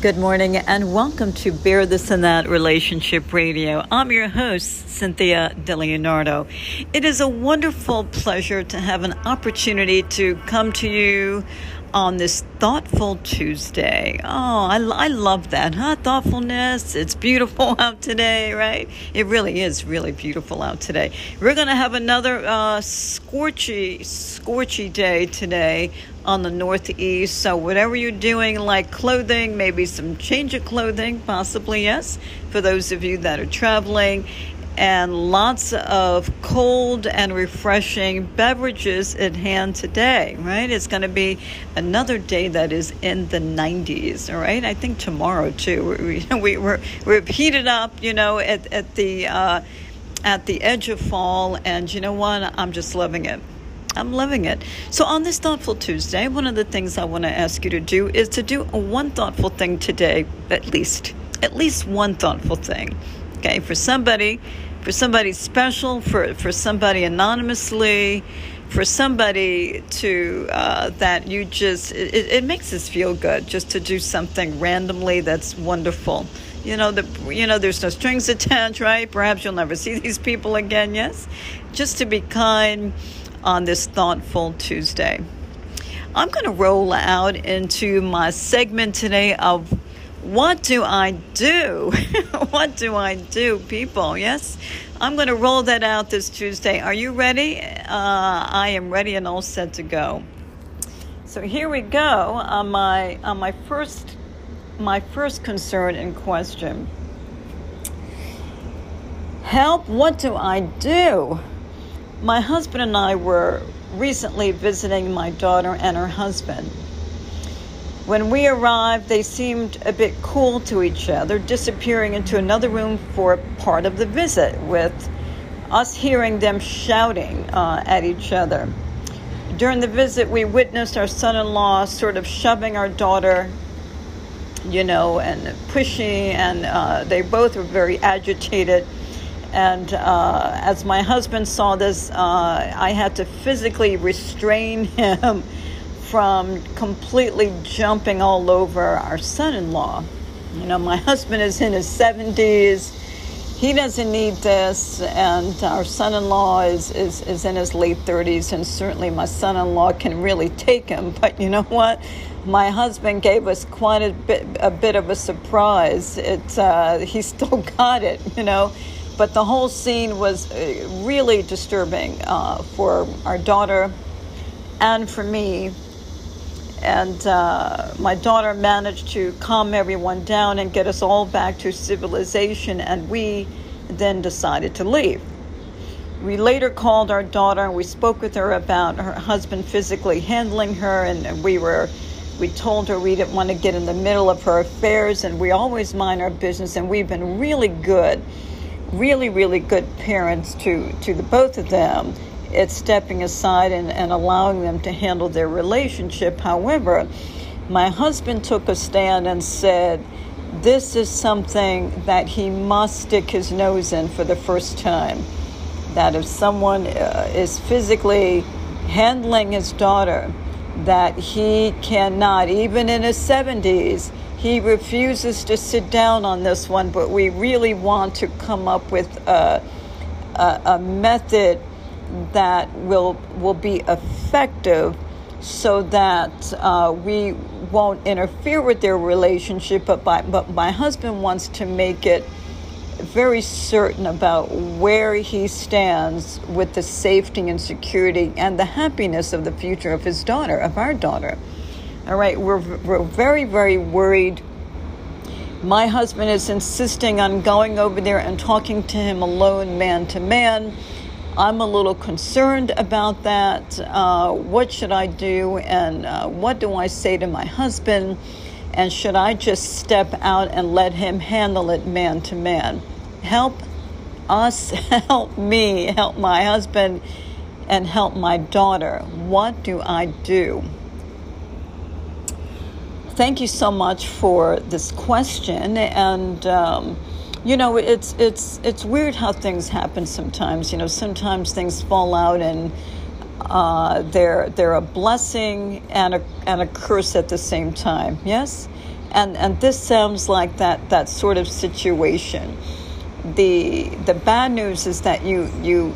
Good morning and welcome to Bear This and That Relationship Radio. I'm your host, Cynthia De Leonardo. It is a wonderful pleasure to have an opportunity to come to you on this Thoughtful Tuesday. Oh, I love that, huh? Thoughtfulness. It's beautiful out today, right? It really is really beautiful out today. We're going to have another scorchy day today on the Northeast. So whatever you're doing, like clothing, maybe some change of clothing, possibly, yes, for those of you that are traveling. And lots of cold and refreshing beverages at hand today, right? It's going to be another day that is in the 90s, all right? I think tomorrow, too. We're heated up, you know, at the edge of fall. And you know what? I'm just loving it. I'm loving it. So on this Thoughtful Tuesday, one of the things I want to ask you to do is to do one thoughtful thing today, at least one thoughtful thing. Okay, for somebody special, for somebody anonymously, for somebody to that you just, it makes us feel good just to do something randomly that's wonderful. You know, there's no strings attached, right? Perhaps you'll never see these people again, yes? Just to be kind on this Thoughtful Tuesday. I'm going to roll out into my segment today of what do I do? What do I do, people? Yes, I'm going to roll that out this Tuesday. Are you ready? I am ready and all set to go. So here we go on my first concern and question. Help! What do I do? My husband and I were recently visiting my daughter and her husband. When we arrived, they seemed a bit cool to each other, disappearing into another room for part of the visit, with us hearing them shouting at each other. During the visit, we witnessed our son-in-law sort of shoving our daughter, you know, and pushing, and they both were very agitated. And as my husband saw this, I had to physically restrain him from completely jumping all over our son-in-law. You know, my husband is in his 70s. He doesn't need this. And our son-in-law is in his late 30s. And certainly my son-in-law can really take him. But you know what? My husband gave us quite a bit of a surprise. He still got it, you know. But the whole scene was really disturbing for our daughter and for me. And my daughter managed to calm everyone down and get us all back to civilization, and we then decided to leave. We later called our daughter and we spoke with her about her husband physically handling her, and we told her we didn't want to get in the middle of her affairs, and we always mind our business, and we've been really good parents to the both of them. It's stepping aside and allowing them to handle their relationship. However, my husband took a stand and said, this is something that he must stick his nose in for the first time. That if someone is physically handling his daughter, that he cannot, even in his 70s, he refuses to sit down on this one, but we really want to come up with a method that will be effective so that we won't interfere with their relationship. But my husband wants to make it very certain about where he stands with the safety and security and the happiness of the future of his daughter, of our daughter. All right, we're very, very worried. My husband is insisting on going over there and talking to him alone, man to man. I'm a little concerned about that. What should I do? And what do I say to my husband? And should I just step out and let him handle it man to man? Help us, help me, help my husband, and help my daughter. What do I do? Thank you so much for this question. And you know, it's weird how things happen sometimes. You know, sometimes things fall out and They're a blessing and a curse at the same time. Yes, and this sounds like that sort of situation. The bad news is that you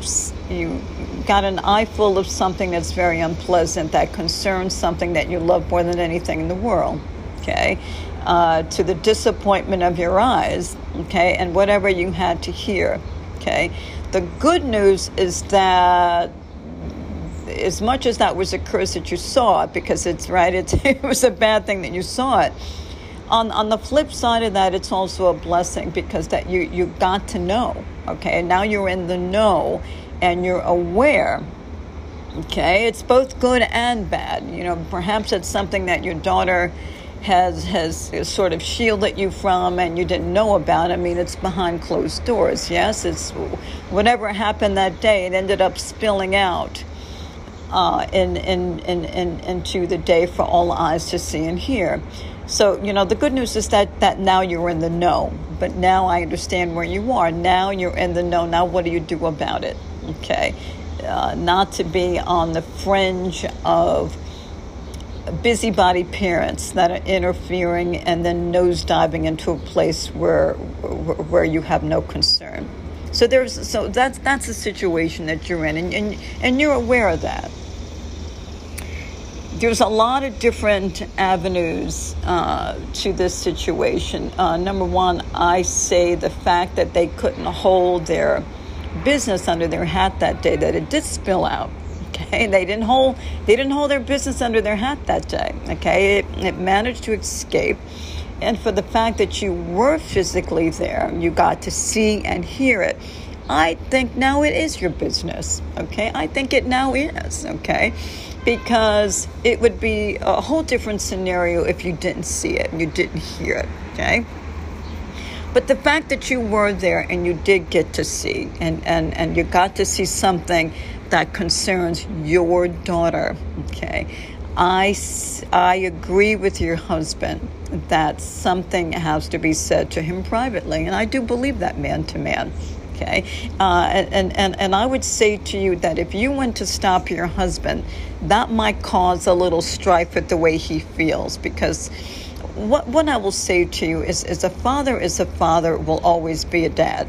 got an eye full of something that's very unpleasant, that concerns something that you love more than anything in the world. Okay, to the disappointment of your eyes. Okay, and whatever you had to hear. Okay, the good news is that, as much as that was a curse that you saw it, because it was a bad thing that you saw it. On the flip side of that, it's also a blessing, because that you got to know, okay? And now you're in the know and you're aware, okay? It's both good and bad. You know, perhaps it's something that your daughter has sort of shielded you from and you didn't know about. I mean, it's behind closed doors, yes? It's whatever happened that day, it ended up spilling out into the day for all eyes to see and hear. So, you know, the good news is that now you're in the know. But now I understand where you are. Now you're in the know. Now what do you do about it? Okay. Not to be on the fringe of busybody parents that are interfering and then nosediving into a place where you have no concern. So that's the situation that you're in, and you're aware of that. There's a lot of different avenues to this situation. Number one, I say the fact that they couldn't hold their business under their hat that day, that it did spill out. Okay, they didn't hold their business under their hat that day. Okay, it managed to escape, and for the fact that you were physically there, you got to see and hear it. I think now it is your business. Okay, I think it now is. Okay. Because it would be a whole different scenario if you didn't see it, you didn't hear it, okay? But the fact that you were there and you did get to see, and you got to see something that concerns your daughter, okay? I agree with your husband that something has to be said to him privately, and I do believe that man to man. Okay, and I would say to you that if you went to stop your husband, that might cause a little strife with the way he feels. Because what I will say to you is a father will always be a dad.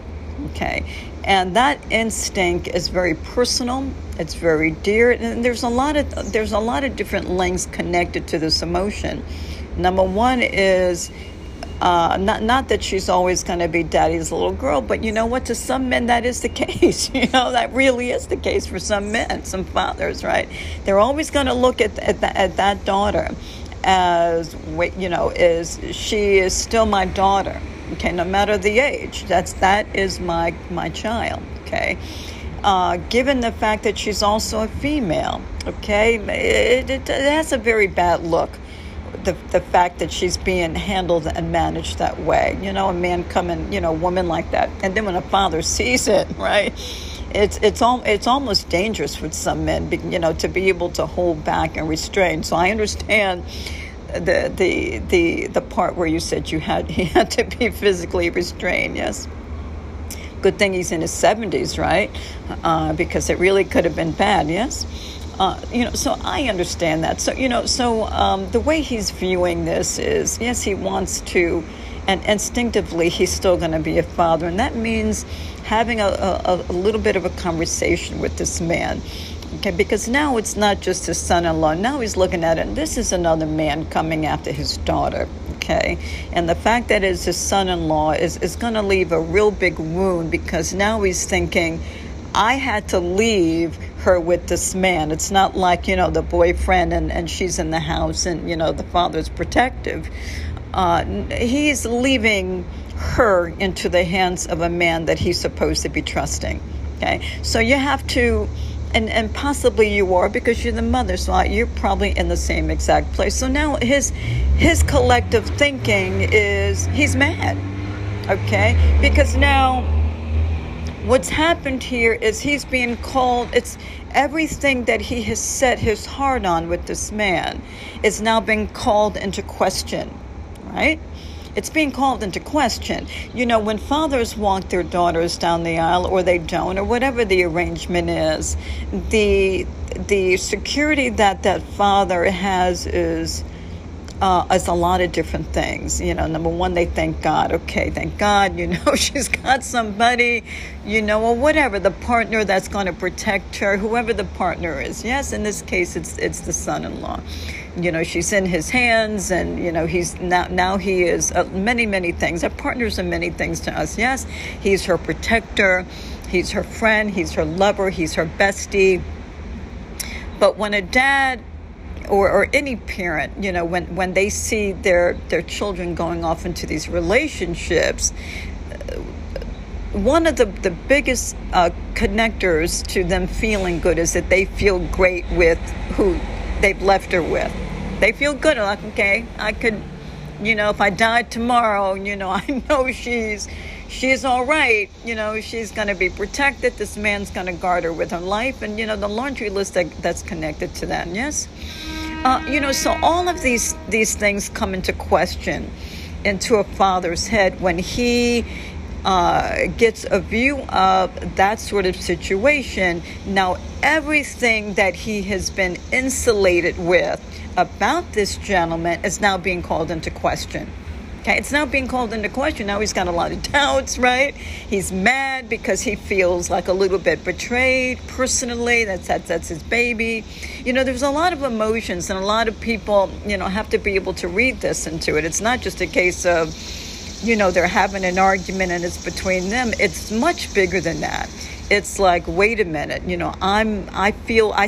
Okay, and that instinct is very personal. It's very dear, and there's a lot of different links connected to this emotion. Number one is. Not that she's always going to be daddy's little girl, but you know what? To some men, that is the case. You know, that really is the case for some men, some fathers, right? They're always going to look at that daughter as, you know, she is still my daughter, okay? No matter the age, that is my child, okay? Given the fact that she's also a female, okay, it has a very bad look. The fact that she's being handled and managed that way, you know, a man coming, you know, a woman like that, and then when a father sees it, right, it's almost dangerous for some men, you know, to be able to hold back and restrain. So I understand the part where you said he had to be physically restrained. Yes, good thing he's in his 70s, right? Because it really could have been bad. Yes. You know, so I understand that. So, you know, the way he's viewing this is, yes, he wants to, and instinctively he's still going to be a father. And that means having a little bit of a conversation with this man, okay? Because now it's not just his son-in-law. Now he's looking at it, and this is another man coming after his daughter, okay? And the fact that it's his son-in-law is going to leave a real big wound, because now he's thinking, I had to leave her with this man. It's not like, you know, the boyfriend and she's in the house and, you know, the father's protective. He's leaving her into the hands of a man that he's supposed to be trusting. Okay, so you have to, and possibly you are, because you're the mother, so you're probably in the same exact place. So now his collective thinking is he's mad, okay, because now what's happened here is he's being called, it's everything that he has set his heart on with this man is now being called into question, right? It's being called into question. You know, when fathers walk their daughters down the aisle, or they don't, or whatever the arrangement is, the the security that father has is a lot of different things. You know, number one, they thank God. Okay, thank God, you know, she's got somebody, you know, or whatever, the partner that's going to protect her, whoever the partner is. Yes, in this case, it's the son-in-law. You know, she's in his hands, and, you know, he's now he is many, many things. Our partners are many things to us. Yes, he's her protector. He's her friend. He's her lover. He's her bestie. But when a dad or any parent, you know, when they see their children going off into these relationships, one of the biggest connectors to them feeling good is that they feel great with who they've left her with. They feel good. Like, okay, I could, you know, if I died tomorrow, you know, I know she's all right. You know, she's going to be protected. This man's going to guard her with her life. And, you know, the laundry list that's connected to that. Yes. You know, so all of these things come into question into a father's head when he gets a view of that sort of situation. Now, everything that he has been insulated with about this gentleman is now being called into question. Okay, it's now being called into question. Now he's got a lot of doubts, right? He's mad because he feels like a little bit betrayed personally. That's his baby. You know, there's a lot of emotions, and a lot of people, you know, have to be able to read this into it. It's not just a case of, you know, they're having an argument and it's between them. It's much bigger than that. It's like, wait a minute, you know, I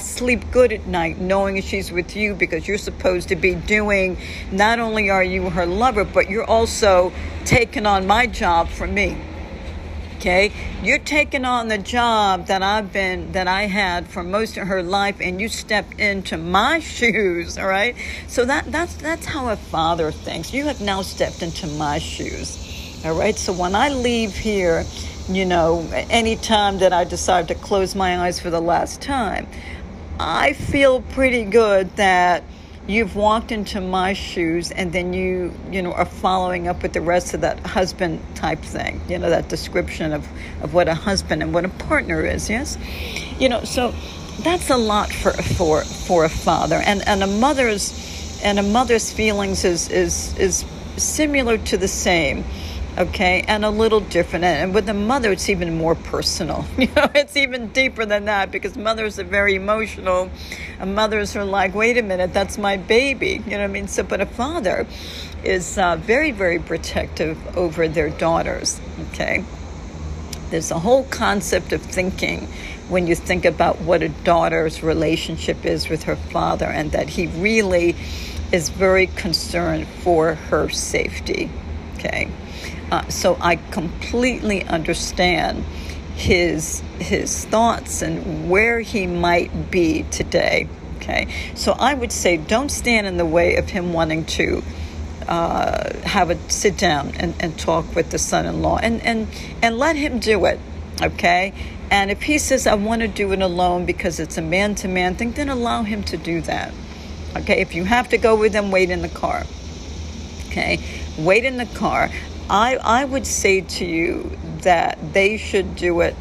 sleep good at night knowing she's with you, because you're supposed to be doing, not only are you her lover, but you're also taking on my job for me. Okay, you're taking on the job that I had for most of her life, and you stepped into my shoes. All right, so that's how a father thinks. You have now stepped into my shoes. All right, so when I leave here, you know, any time that I decide to close my eyes for the last time, I feel pretty good that you've walked into my shoes, and then you know, are following up with the rest of that husband type thing, you know, that description of what a husband and what a partner is, yes? You know, so that's a lot for a father. And a mother's feelings is similar to the same. Okay, and a little different. And with the mother, it's even more personal. You know, it's even deeper than that, because mothers are very emotional. And mothers are like, wait a minute, that's my baby. You know what I mean? So, but a father is very, very protective over their daughters. Okay, there's a whole concept of thinking when you think about what a daughter's relationship is with her father, and that he really is very concerned for her safety. Okay. So I completely understand his thoughts and where he might be today. Okay, so I would say don't stand in the way of him wanting to have a sit down and talk with the son-in-law, and let him do it. Okay, and if he says I want to do it alone because it's a man-to-man thing, then allow him to do that. Okay, if you have to go with him, wait in the car. Okay, wait in the car. I would say to you that they should do it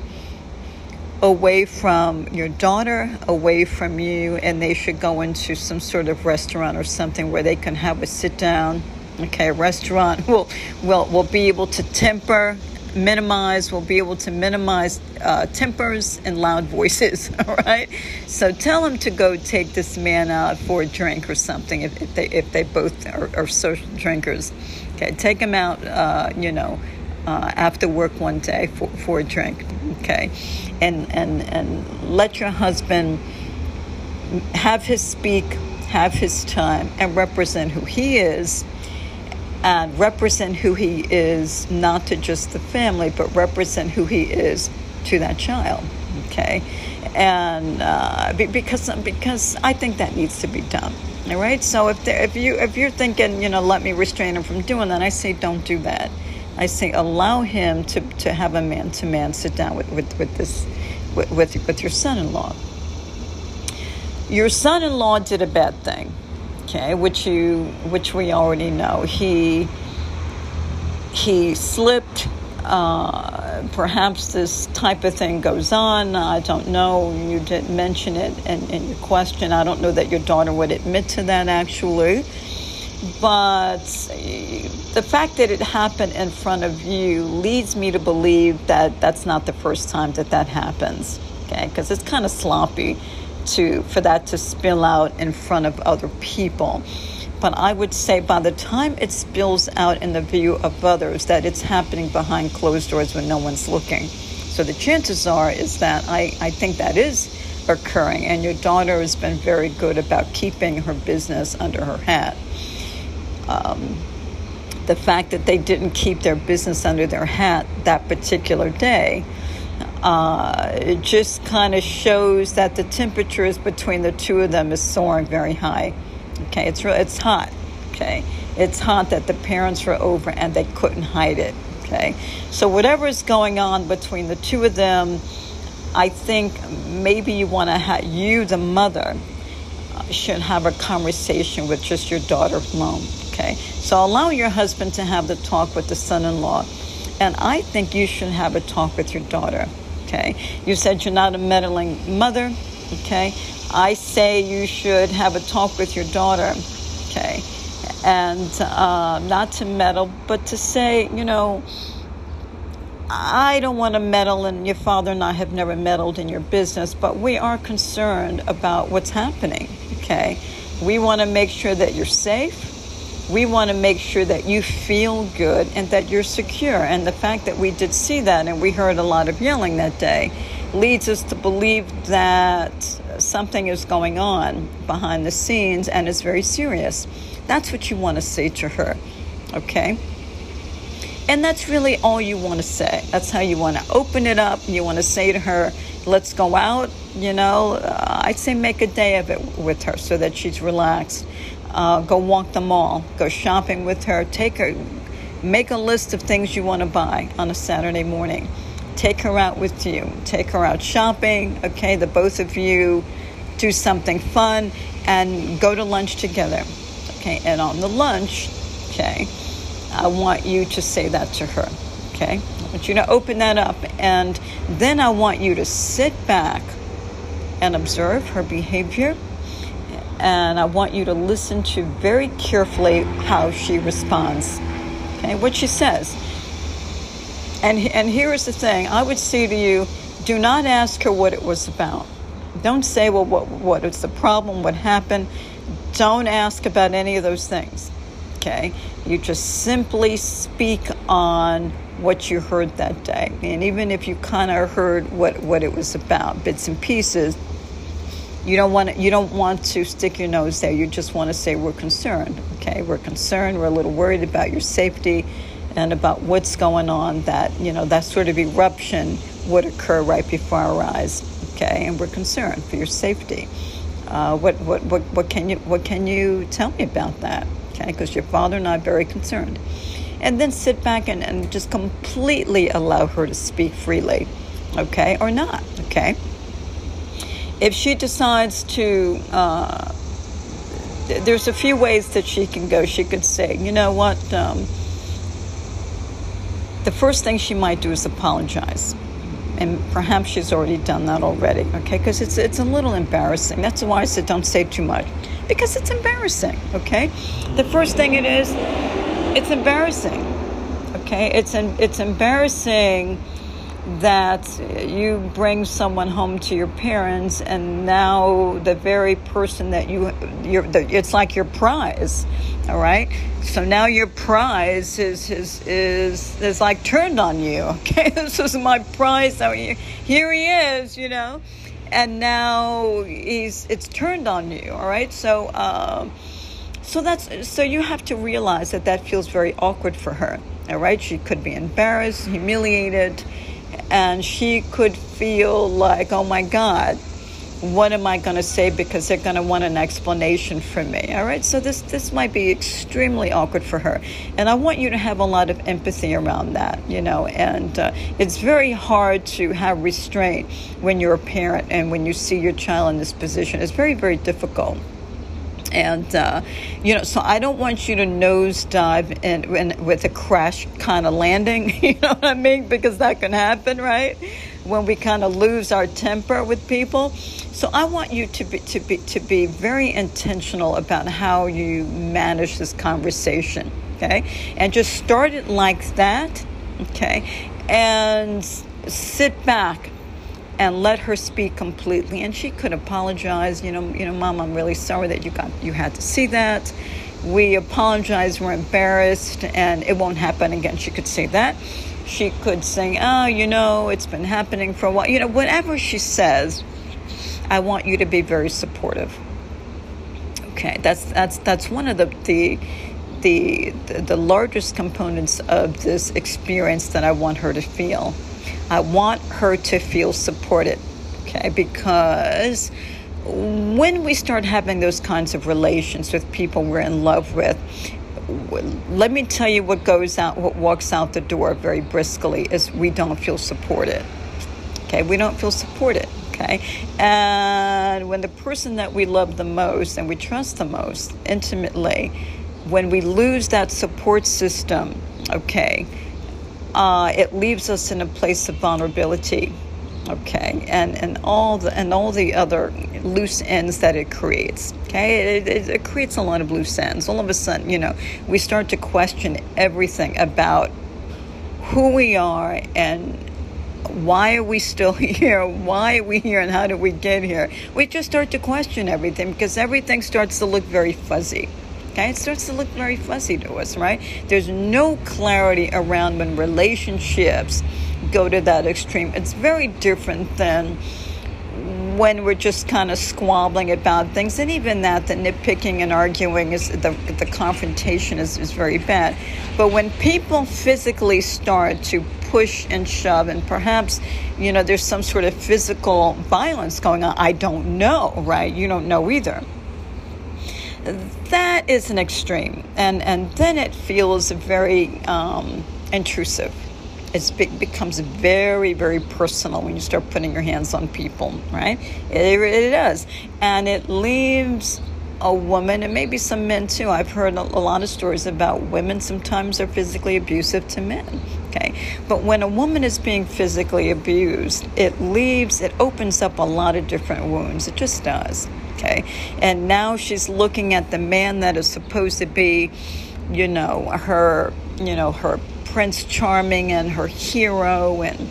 away from your daughter, away from you, and they should go into some sort of restaurant or something where they can have a sit down. Okay, a restaurant will be able to minimize tempers and loud voices. All right, so tell them to go take this man out for a drink or something if they both are social drinkers. Okay, take him out, after work one day for a drink, okay? And let your husband have his time, and represent who he is, and represent who he is not to just the family, but represent who he is to that child, okay? And because I think that needs to be done. All right. So if you're thinking, you know, let me restrain him from doing that, I say don't do that. I say allow him to have a man-to-man sit down with your son-in-law. Your son-in-law did a bad thing, okay, which we already know. He slipped. perhaps this type of thing goes on. I don't know. You didn't mention it in your question. I don't know that your daughter would admit to that, actually. But the fact that it happened in front of you leads me to believe that that's not the first time that that happens, okay? Because it's kind of sloppy for that to spill out in front of other people. But I would say by the time it spills out in the view of others, that it's happening behind closed doors when no one's looking. So the chances are is that I think that is occurring, and your daughter has been very good about keeping her business under her hat. The fact that they didn't keep their business under their hat that particular day, it just kind of shows that the temperatures between the two of them is soaring very high. Okay, it's hot. Okay, it's hot that the parents were over and they couldn't hide it. Okay, so whatever is going on between the two of them, I think maybe you want to have the mother should have a conversation with just your daughter alone. Okay, so allow your husband to have the talk with the son-in-law, and I think you should have a talk with your daughter. Okay, you said you're not a meddling mother. Okay, I say you should have a talk with your daughter. Okay, and not to meddle, but to say, you know, I don't want to meddle, and your father and I have never meddled in your business, but we are concerned about what's happening. Okay, we want to make sure that you're safe. We want to make sure that you feel good and that you're secure. And the fact that we did see that and we heard a lot of yelling that day leads us to believe that something is going on behind the scenes and it's very serious. That's what you want to say to her, okay? And that's really all you want to say. That's how you want to open it up. You want to say to her, let's go out, you know. I'd say make a day of it with her so that she's relaxed. Go walk the mall, go shopping with her, make a list of things you want to buy on a Saturday morning. Take her out with you, take her out shopping, okay, the both of you do something fun and go to lunch together, okay, and on the lunch, okay, I want you to say that to her, okay, I want you to open that up, and then I want you to sit back and observe her behavior. And I want you to listen to very carefully how she responds, okay, what she says. And here is the thing. I would say to you, do not ask her what it was about. Don't say, well, what is the problem, what happened. Don't ask about any of those things, okay. You just simply speak on what you heard that day. And even if you kind of heard what it was about, bits and pieces, You don't want to stick your nose there. You just want to say we're concerned, okay? We're concerned. We're a little worried about your safety and about what's going on, that, you know, that sort of eruption would occur right before our eyes, okay? And we're concerned for your safety. What can you tell me about that, okay? Because your father and I are very concerned. And then sit back and just completely allow her to speak freely, okay? Or not, okay? If she decides to, there's a few ways that she can go. She could say, you know what, the first thing she might do is apologize. And perhaps she's already done that already, okay? Because it's a little embarrassing. That's why I said don't say too much. Because it's embarrassing, okay? The first thing it is, it's embarrassing, okay? It's embarrassing that you bring someone home to your parents, and now the very person that it's like your prize, all right? So now your prize is like turned on you, okay? This is my prize. So here he is, you know, and now it's turned on you, all right? So so you have to realize that feels very awkward for her, all right? She could be embarrassed, humiliated. And she could feel like, oh, my God, what am I going to say? Because they're going to want an explanation from me. All right. So this might be extremely awkward for her. And I want you to have a lot of empathy around that, you know. And it's very hard to have restraint when you're a parent and when you see your child in this position. It's very, very difficult. And, so I don't want you to nosedive and with a crash kind of landing, you know what I mean? Because that can happen, right? When we kind of lose our temper with people. So I want you to be very intentional about how you manage this conversation, okay? And just start it like that, okay? And sit back and let her speak completely. And she could apologize, Mom, I'm really sorry that you had to see that. We apologize, we're embarrassed, and it won't happen again. She could say that. She could say, it's been happening for a while. Whatever she says, I want you to be very supportive. Okay, that's one of the largest components of this experience that I want her to feel. I want her to feel supported, okay? Because when we start having those kinds of relations with people we're in love with, let me tell you what walks out the door very briskly is we don't feel supported, okay? We don't feel supported, okay? And when the person that we love the most and we trust the most intimately, when we lose that support system, okay, it leaves us in a place of vulnerability, okay, and all the other loose ends that it creates, okay? It creates a lot of loose ends. All of a sudden, we start to question everything about who we are and why are we still here? Why are we here and how did we get here? We just start to question everything because everything starts to look very fuzzy. Okay, it starts to look very fuzzy to us, right? There's no clarity around when relationships go to that extreme. It's very different than when we're just kind of squabbling about things. And even that, the nitpicking and arguing, is the confrontation is very bad. But when people physically start to push and shove, and perhaps, there's some sort of physical violence going on, I don't know, right? You don't know either. That is an extreme, and then it feels very intrusive. It becomes very, very personal when you start putting your hands on people, right? It does, and it leaves a woman, and maybe some men too. I've heard a lot of stories about women sometimes are physically abusive to men, okay? But when a woman is being physically abused, it opens up a lot of different wounds. It just does. Okay, and now she's looking at the man that is supposed to be, her Prince Charming and her hero, and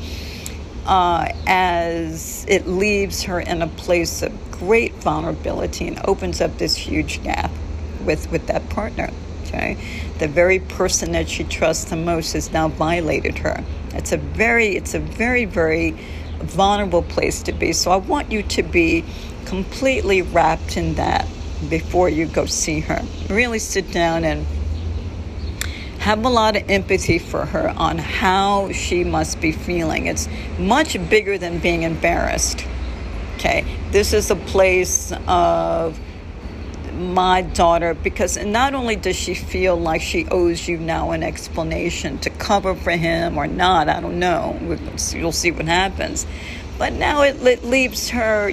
as it leaves her in a place of great vulnerability and opens up this huge gap with that partner. Okay, the very person that she trusts the most has now violated her. It's a very, very vulnerable place to be. So I want you to be completely wrapped in that before you go see her. Really sit down and have a lot of empathy for her on how she must be feeling. It's much bigger than being embarrassed. Okay, this is a place of my daughter, because not only does she feel like she owes you now an explanation to cover for him or not, I don't know, you'll see what happens. But now it leaves her,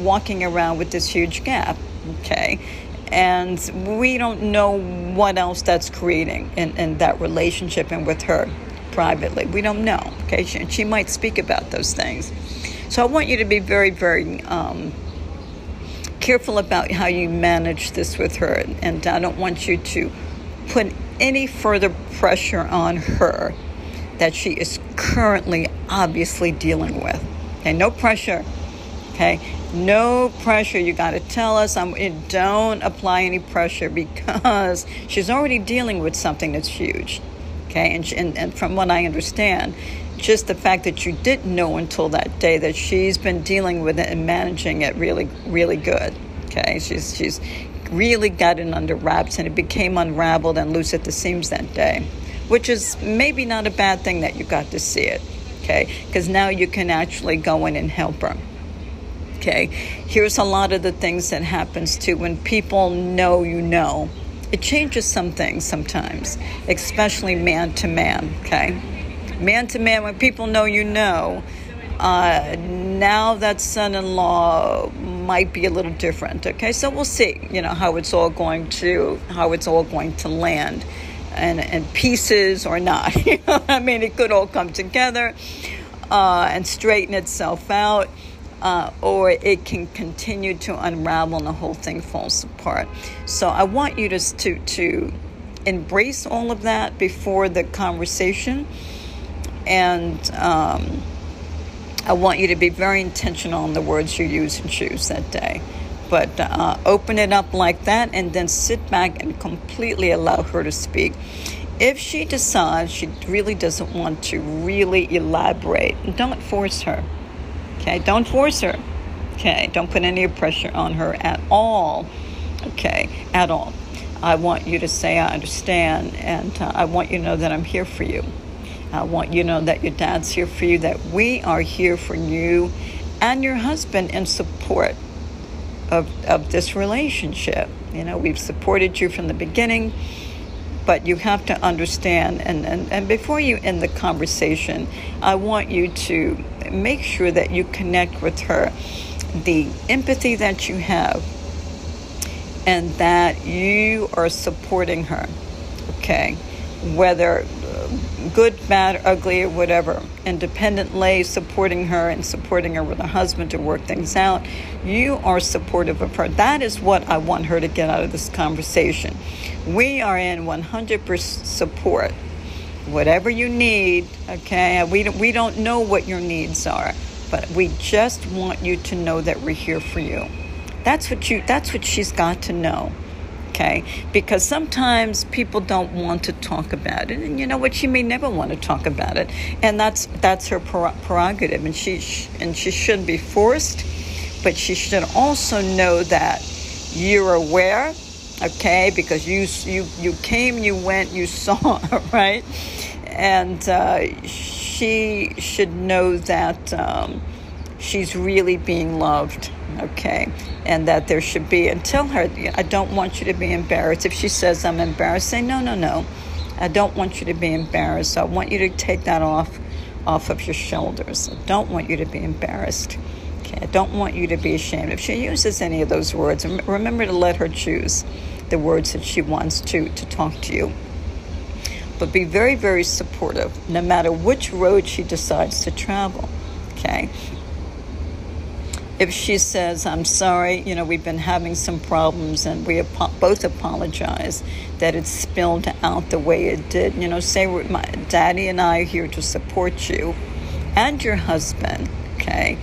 walking around with this huge gap, okay? And we don't know what else that's creating in that relationship and with her privately. We don't know, okay? She might speak about those things. So I want you to be very, very careful about how you manage this with her. And I don't want you to put any further pressure on her that she is currently obviously dealing with. Okay, no pressure. Okay, no pressure. You got to tell us. Don't apply any pressure because she's already dealing with something that's huge. Okay, and from what I understand, just the fact that you didn't know until that day that she's been dealing with it and managing it really, really good. Okay, she's really got it under wraps, and it became unraveled and loose at the seams that day, which is maybe not a bad thing that you got to see it. Okay, because now you can actually go in and help her. Okay, here's a lot of the things that happens too when people know It changes some things sometimes, especially man to man. Okay, man to man, when people know Now that son-in-law might be a little different. Okay, so we'll see, you know, how it's all going to land, and pieces or not. You know, I mean, it could all come together and straighten itself out, or it can continue to unravel and the whole thing falls apart. So I want you to embrace all of that before the conversation, and I want you to be very intentional on the words you use and choose that day. But open it up like that, and then sit back and completely allow her to speak. If she decides she really doesn't want to really elaborate, don't force her. Okay, don't force her. Okay, don't put any pressure on her at all. Okay, at all. I want you to say, I understand, and I want you to know that I'm here for you. I want you to know that your dad's here for you, that we are here for you and your husband in support of this relationship. You know, we've supported you from the beginning, but you have to understand. And before you end the conversation, I want you to make sure that you connect with her, the empathy that you have, and that you are supporting her, okay? Whether good, bad, ugly, or whatever, independently supporting her and supporting her with her husband to work things out. You are supportive of her. That is what I want her to get out of this conversation. We are in 100% support. Whatever you need, okay? We don't know what your needs are, but we just want you to know that we're here for you. That's what she's got to know. Okay, because sometimes people don't want to talk about it, and you know what, she may never want to talk about it, and that's her prerogative, and she shouldn't be forced, but she should also know that you're aware, okay, because you came, you went, you saw, right, and she should know that she's really being loved. Okay, and that there should be, and tell her, I don't want you to be embarrassed. If she says I'm embarrassed, say, no, I don't want you to be embarrassed. So I want you to take that off of your shoulders. I don't want you to be embarrassed. Okay, I don't want you to be ashamed. If she uses any of those words, remember to let her choose the words that she wants to talk to you. But be very, very supportive, no matter which road she decides to travel, okay? If she says, I'm sorry, you know, we've been having some problems and we both apologize that it spilled out the way it did, you know, say, my daddy and I are here to support you and your husband, okay?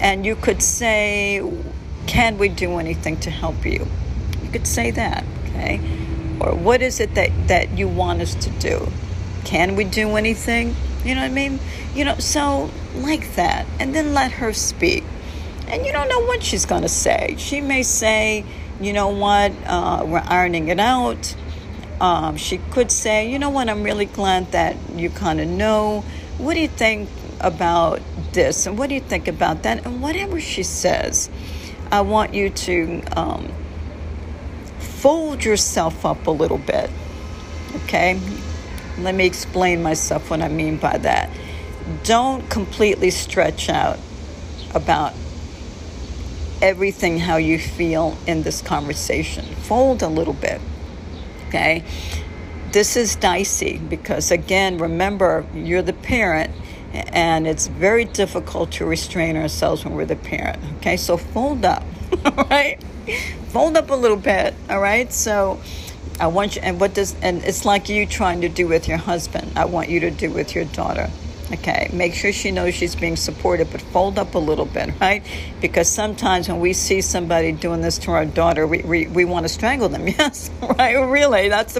And you could say, can we do anything to help you? You could say that, okay? Or what is it that you want us to do? Can we do anything? You know what I mean? You know, so like that. And then let her speak. And you don't know what she's going to say. She may say, you know what, we're ironing it out. She could say, you know what, I'm really glad that you kind of know. What do you think about this? And what do you think about that? And whatever she says, I want you to fold yourself up a little bit. Okay? Let me explain myself what I mean by that. Don't completely stretch out about everything, how you feel in this conversation. Fold a little bit, okay? This is dicey because, again, remember, you're the parent, and it's very difficult to restrain ourselves when we're the parent, okay? So fold up, all right? Fold up a little bit, all right? So I want you, and it's like you trying to do with your husband. I want you to do with your daughter. Okay, make sure she knows she's being supported, but fold up a little bit, right? Because sometimes when we see somebody doing this to our daughter, we want to strangle them, yes? Right, really, that's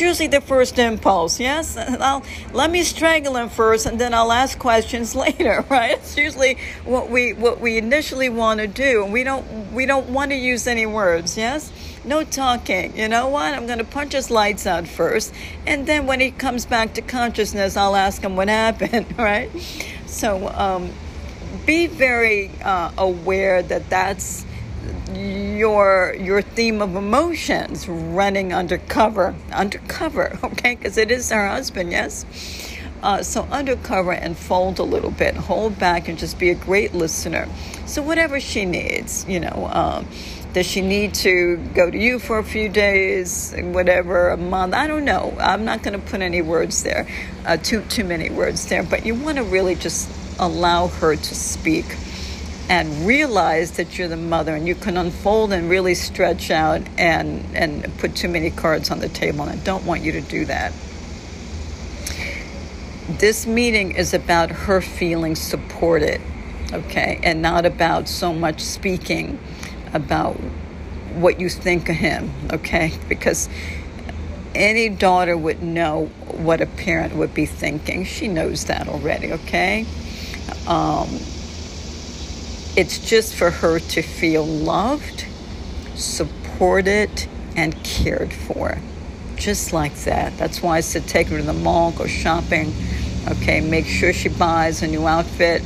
usually the first impulse, yes? Let me strangle him first, and then I'll ask questions later, right? It's usually what we initially want to do, and we don't want to use any words, yes? No talking. You know what? I'm going to punch his lights out first. And then when he comes back to consciousness, I'll ask him what happened, right? So be very aware that that's your theme of emotions, running undercover, okay? Because it is her husband, yes? So undercover and fold a little bit, hold back, and just be a great listener. So whatever she needs, does she need to go to you for a few days, whatever, a month? I don't know. I'm not going to put any words there, too many words there. But you want to really just allow her to speak and realize that you're the mother and you can unfold and really stretch out and put too many cards on the table. And I don't want you to do that. This meeting is about her feeling supported, okay, and not about so much speaking about what you think of him, okay, because any daughter would know what a parent would be thinking. She knows that already, okay? It's just for her to feel loved, supported, and cared for. Just like that. That's why I said take her to the mall, go shopping. Okay, make sure she buys a new outfit.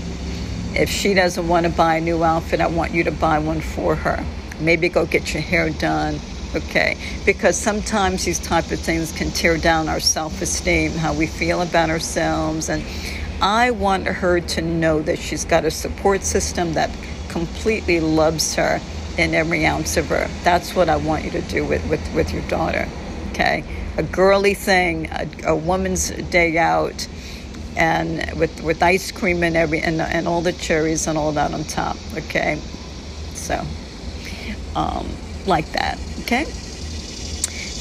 If she doesn't want to buy a new outfit, I want you to buy one for her. Maybe go get your hair done. Okay, because sometimes these type of things can tear down our self-esteem, how we feel about ourselves. And I want her to know that she's got a support system that completely loves her in every ounce of her. That's what I want you to do with your daughter. Okay, a girly thing, a woman's day out, and with ice cream and and all the cherries and all that on top. Okay, so like that. Okay,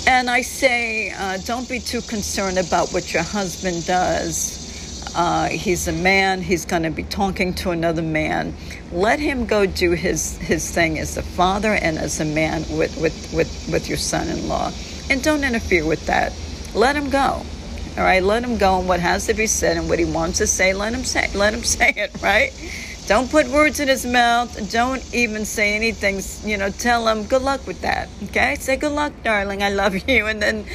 and I say don't be too concerned about what your husband does. He's a man. He's going to be talking to another man. Let him go do his thing as a father and as a man with your son-in-law. And don't interfere with that. Let him go. All right? Let him go. And what has to be said and what he wants to say, let him say it, right? Don't put words in his mouth. Don't even say anything. Tell him good luck with that. Okay? Say good luck, darling. I love you. And then,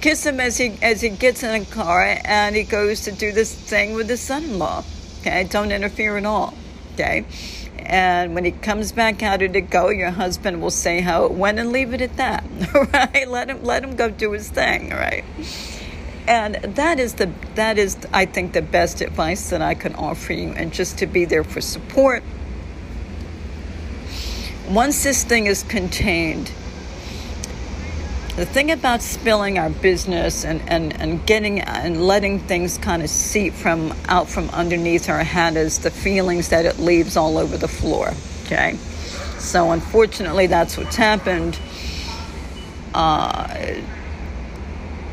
kiss him as he gets in a car and he goes to do this thing with his son-in-law. Okay? Don't interfere at all. Okay? And when he comes back, how did it go? Your husband will say how it went and leave it at that, right? Let him go do his thing, right? And that is, I think, the best advice that I can offer you, and just to be there for support. Once this thing is contained, the thing about spilling our business and getting and letting things kind of seep out from underneath our hat is the feelings that it leaves all over the floor. Okay, so unfortunately, that's what's happened.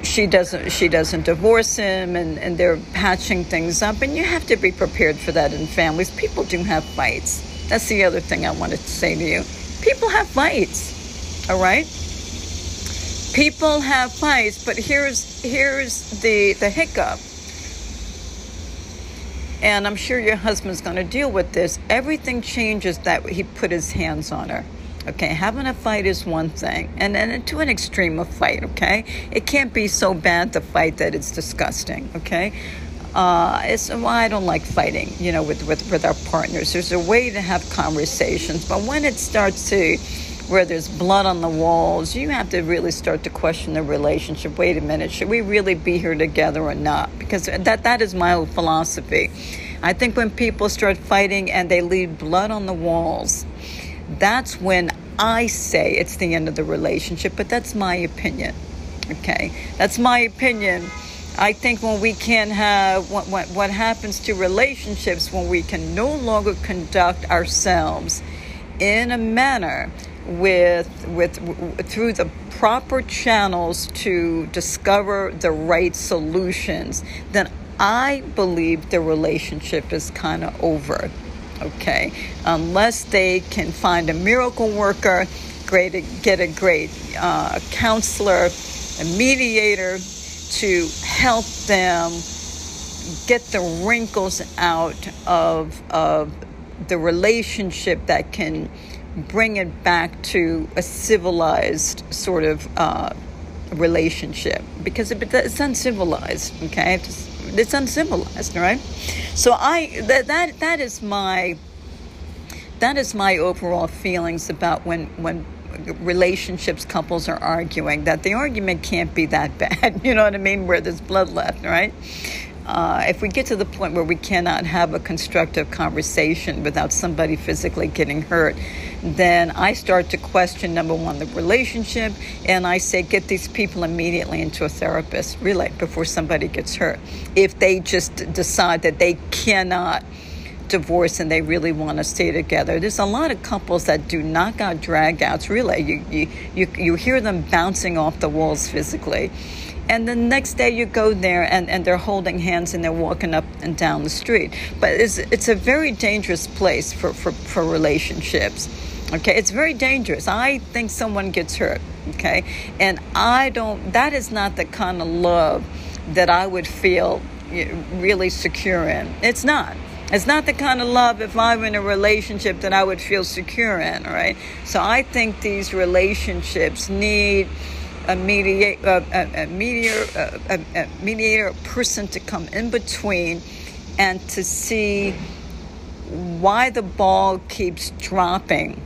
She doesn't divorce him, and they're patching things up. And you have to be prepared for that in families. People do have fights. That's the other thing I wanted to say to you. People have fights. All right. People have fights, but here's the hiccup. And I'm sure your husband's going to deal with this. Everything changes that he put his hands on her. Okay, having a fight is one thing. And to an extreme of fight, okay? It can't be so bad, the fight, that it's disgusting, okay? I don't like fighting, with our partners. There's a way to have conversations. But when it starts to... where there's blood on the walls, you have to really start to question the relationship. Wait a minute, should we really be here together or not? Because that is my whole philosophy. I think when people start fighting and they leave blood on the walls, that's when I say it's the end of the relationship. But that's my opinion, okay? That's my opinion. I think when we can have what happens to relationships when we can no longer conduct ourselves in a manner with through the proper channels to discover the right solutions, then I believe the relationship is kind of over, okay? Unless they can find a miracle worker, get a great counselor, a mediator to help them get the wrinkles out of the relationship that can bring it back to a civilized sort of relationship, because it's uncivilized, okay? It's uncivilized, right? So that is my overall feelings about when relationships, couples are arguing, that the argument can't be that bad, you know what I mean, where there's blood left, right? If we get to the point where we cannot have a constructive conversation without somebody physically getting hurt, then I start to question, number one, the relationship, and I say get these people immediately into a therapist, really, before somebody gets hurt. If they just decide that they cannot divorce and they really want to stay together. There's a lot of couples that do knockout drag-outs, really. You hear them bouncing off the walls physically. And the next day you go there and they're holding hands and they're walking up and down the street. But it's a very dangerous place for relationships. Okay, it's very dangerous. I think someone gets hurt. Okay, and that is not the kind of love that I would feel really secure in. It's not. It's not the kind of love, if I'm in a relationship, that I would feel secure in, all right? So I think these relationships need a mediator person to come in between and to see why the ball keeps dropping,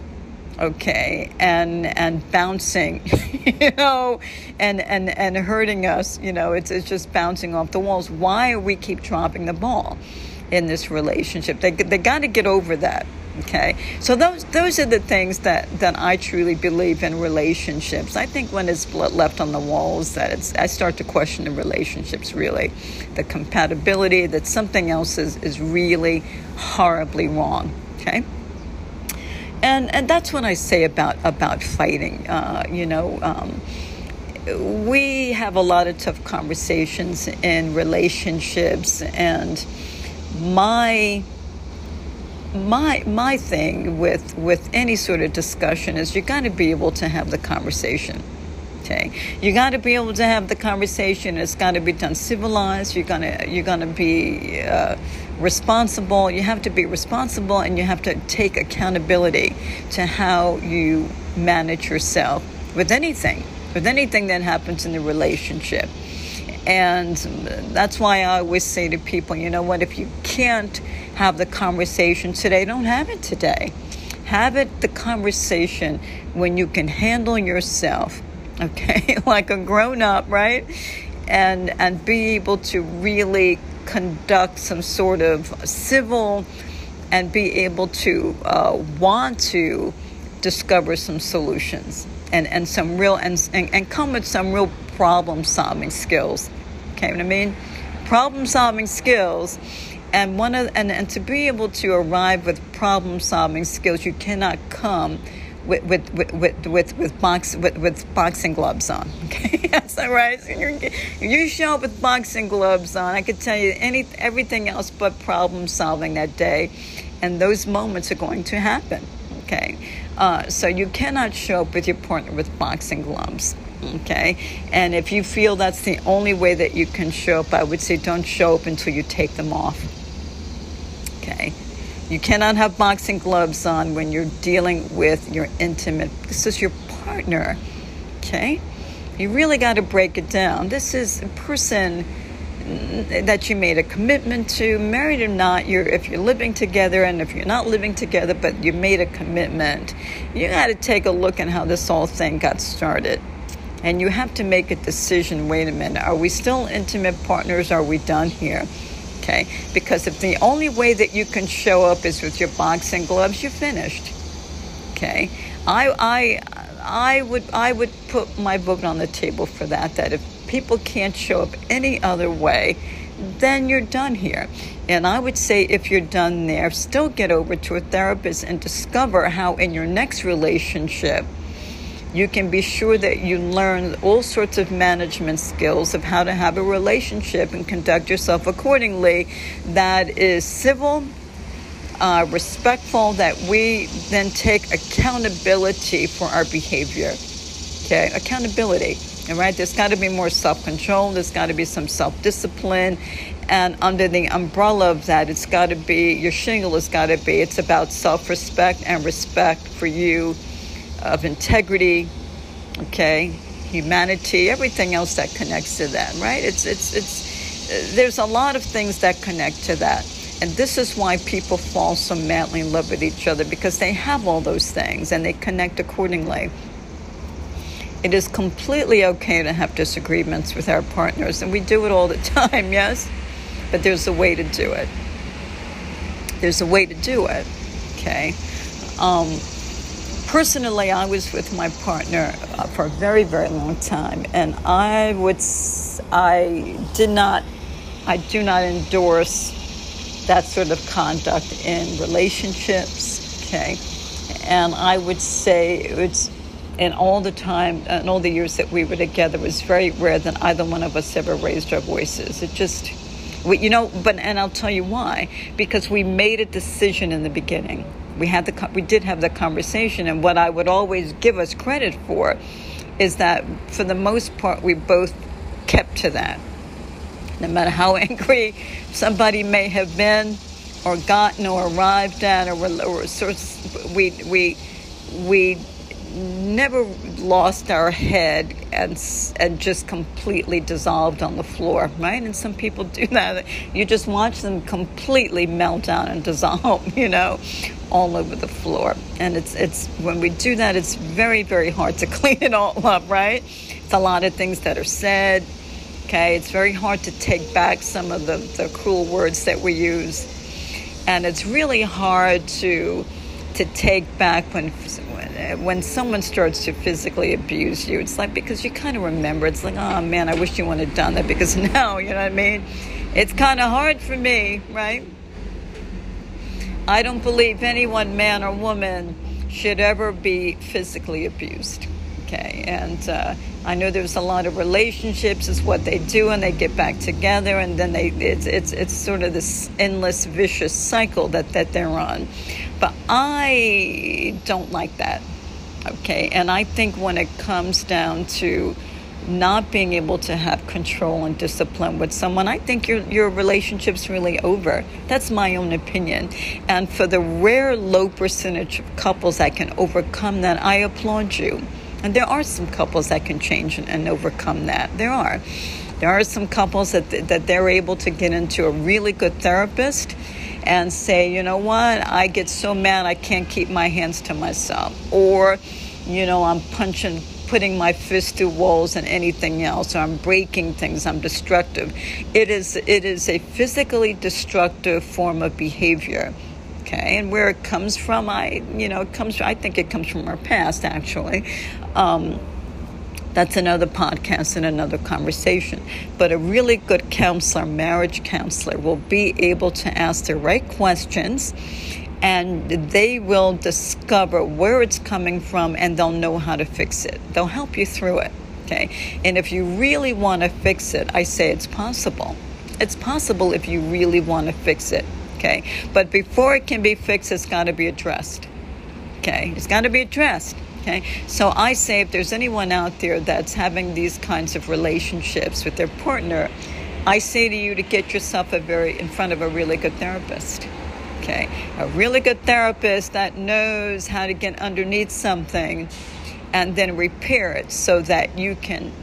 okay, and bouncing, you know, and hurting us, you know, it's just bouncing off the walls. Why we keep dropping the ball in this relationship? They got to get over that, okay? So those are the things that I truly believe in relationships. I think when it's left on the walls, I start to question the relationships, really. The compatibility, that something else is really horribly wrong, okay? And that's what I say about fighting, we have a lot of tough conversations in relationships, and my thing with any sort of discussion is you got to be able to have the conversation. Okay, you got to be able to have the conversation. It's got to be done civilized. You're gonna be responsible. You have to be responsible, and you have to take accountability to how you manage yourself with anything that happens in the relationship. And that's why I always say to people, you know what, if you can't have the conversation today, don't have it today. The conversation when you can handle yourself, okay, like a grown-up, right? And be able to really conduct some sort of civil and be able to want to discover some solutions and some real and come with some real problem-solving skills. Okay, what I mean? Problem-solving skills, and to be able to arrive with problem-solving skills, you cannot come with boxing gloves on. Okay, that's all right. So you show up with boxing gloves on, I could tell you everything else but problem-solving that day, and those moments are going to happen. Okay, so you cannot show up with your partner with boxing gloves. Okay, and if you feel that's the only way that you can show up, I would say don't show up until you take them off. Okay, you cannot have boxing gloves on when you're dealing with your intimate. This is your partner. Okay, you really got to break it down. This is a person that you made a commitment to, married or not. If you're living together, and if you're not living together, but you made a commitment, you got to take a look at how this whole thing got started. And you have to make a decision, wait a minute, are we still intimate partners? Are we done here? Okay, because if the only way that you can show up is with your boxing gloves, you're finished. Okay, I would put my vote on the table for that if people can't show up any other way, then you're done here. And I would say if you're done there, still get over to a therapist and discover how in your next relationship, you can be sure that you learn all sorts of management skills of how to have a relationship and conduct yourself accordingly that is civil, respectful, that we then take accountability for our behavior. Okay, accountability, all right? There's got to be more self-control. There's got to be some self-discipline. And under the umbrella of that, it's got to be, your shingle has got to be, it's about self-respect and respect for you, of integrity, okay, humanity, everything else that connects to that, right? It's there's a lot of things that connect to that. And this is why people fall so madly in love with each other, because they have all those things and they connect accordingly. It is completely okay to have disagreements with our partners, and we do it all the time, yes? But there's a way to do it. There's a way to do it, okay? Personally, I was with my partner for a very, very long time, and I do not endorse that sort of conduct in relationships, okay? And I would say it's, in all the years that we were together, it was very rare that either one of us ever raised our voices. It just, and I'll tell you why, because we made a decision in the beginning. We did have the conversation, and what I would always give us credit for is that for the most part we both kept to that. No matter how angry somebody may have been or gotten or arrived at we never lost our head and just completely dissolved on the floor, right? And some people do that. You just watch them completely melt down and dissolve, all over the floor. And it's when we do that, it's very, very hard to clean it all up, right? It's a lot of things that are said, okay? It's very hard to take back some of the cruel words that we use. And it's really hard to take back when someone starts to physically abuse you. It's like, because you kind of remember, it's like, oh man, I wish you wouldn't have done that, because now, you know what I mean? It's kind of hard for me, right? I don't believe anyone, man or woman, should ever be physically abused, okay? And I know there's a lot of relationships, it's what they do, and they get back together, and then it's sort of this endless vicious cycle that they're on. But I don't like that, okay? And I think when it comes down to not being able to have control and discipline with someone, I think your relationship's really over. That's my own opinion. And for the rare low percentage of couples that can overcome that, I applaud you. And there are some couples that can change and overcome that. There are some couples that they're able to get into a really good therapist and say, you know what, I get so mad I can't keep my hands to myself. Or, I'm putting my fist through walls and anything else. Or I'm breaking things. I'm destructive. It is a physically destructive form of behavior. Okay, and where it comes from, I think it comes from our past, actually. That's another podcast and another conversation. But a really good counselor, marriage counselor, will be able to ask the right questions, and they will discover where it's coming from, and they'll know how to fix it. They'll help you through it, okay? And if you really want to fix it, I say it's possible. It's possible if you really want to fix it, okay? But before it can be fixed, it's got to be addressed, okay? It's got to be addressed. Okay, so I say if there's anyone out there that's having these kinds of relationships with their partner, I say to you to get yourself in front of a really good therapist. Okay, a really good therapist that knows how to get underneath something and then repair it so that you can,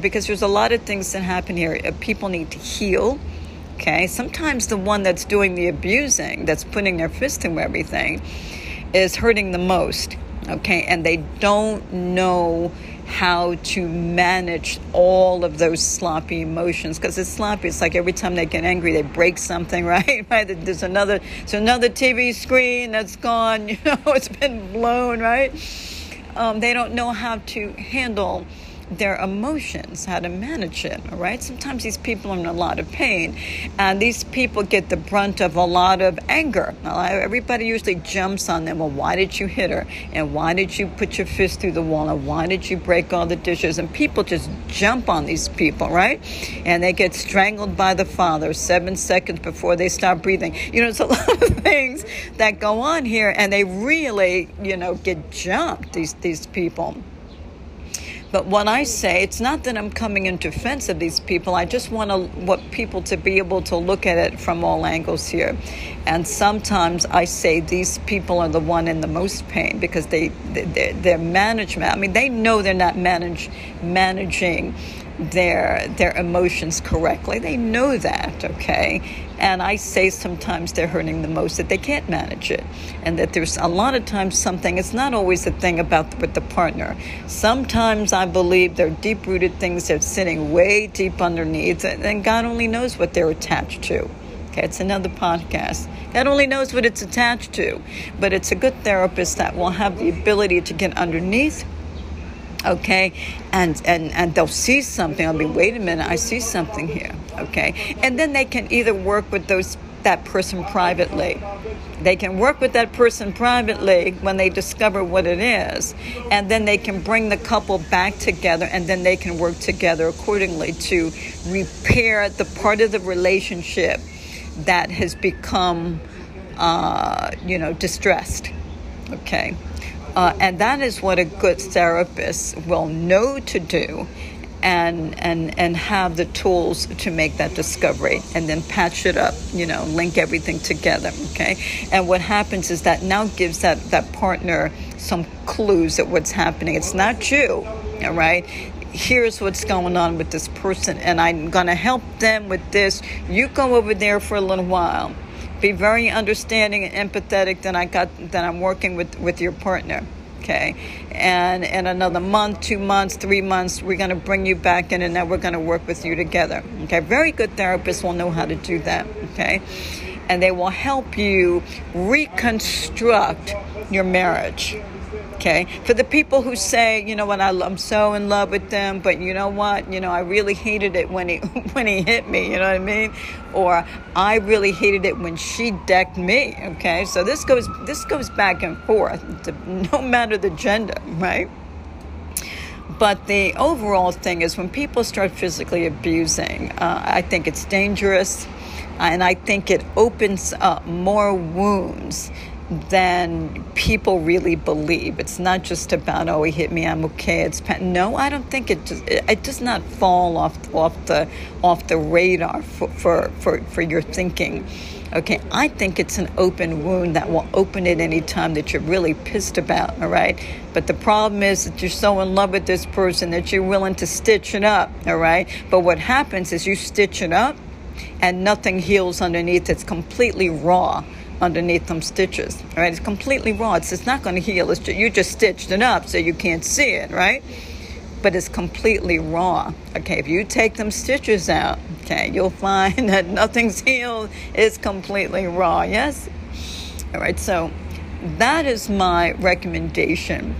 because there's a lot of things that happen here. People need to heal. Okay, sometimes the one that's doing the abusing, that's putting their fist through everything, is hurting the most. Okay, and they don't know how to manage all of those sloppy emotions, because it's sloppy. It's like every time they get angry, they break something, right? Right? There's another TV screen that's gone. It's been blown, right? They don't know how to handle their emotions, how to manage it, all right? Sometimes these people are in a lot of pain, and these people get the brunt of a lot of anger. Everybody usually jumps on them. Well, why did you hit her? And why did you put your fist through the wall? And why did you break all the dishes? And people just jump on these people, right? And they get strangled by the father 7 seconds before they stop breathing. It's a lot of things that go on here, and they really, get jumped, these people. But what I say, it's not that I'm coming in defense of these people. I just want people to be able to look at it from all angles here. And sometimes I say these people are the one in the most pain, because their management, they know they're not managing their emotions correctly. They know that, okay? And I say sometimes they're hurting the most, that they can't manage it, and that there's a lot of times something, it's not always a thing about with the partner. Sometimes I believe they're deep-rooted things that's sitting way deep underneath, and God only knows what they're attached to. Okay, it's another podcast. God only knows what it's attached to, but it's a good therapist that will have the ability to get underneath. Okay, and they'll see something. I'll be, wait a minute, I see something here. Okay, and then they can either work with that person privately. They can work with that person privately when they discover what it is, and then they can bring the couple back together, and then they can work together accordingly to repair the part of the relationship that has become, distressed. Okay. And that is what a good therapist will know to do and have the tools to make that discovery and then patch it up, link everything together, okay? And what happens is that now gives that partner some clues at what's happening. It's not you, all right? Here's what's going on with this person, and I'm going to help them with this. You go over there for a little while. Be very understanding and empathetic that I'm working with your partner, okay? And in another month, 2 months, 3 months, we're going to bring you back in, and now we're going to work with you together, okay? Very good therapists will know how to do that, okay? And they will help you reconstruct your marriage, okay? For the people who say, you know what, I'm so in love with them, but you know what, I really hated it when he hit me, you know what I mean? Or I really hated it when she decked me, okay? So this goes back and forth, no matter the gender, right? But the overall thing is when people start physically abusing, I think it's dangerous, and I think it opens up more wounds than people really believe. It's not just about, oh, he hit me, I'm okay. No, I don't think it does not fall off the radar for your thinking. Okay, I think it's an open wound that will open at any time that you're really pissed about, all right? But the problem is that you're so in love with this person that you're willing to stitch it up, all right? But what happens is you stitch it up and nothing heals underneath. It's completely raw underneath them stitches, all right? It's completely raw. It's not going to heal. You just stitched it up so you can't see it, right? But it's completely raw, okay? If you take them stitches out, okay, you'll find that nothing's healed. It's completely raw, yes? All right, so that is my recommendation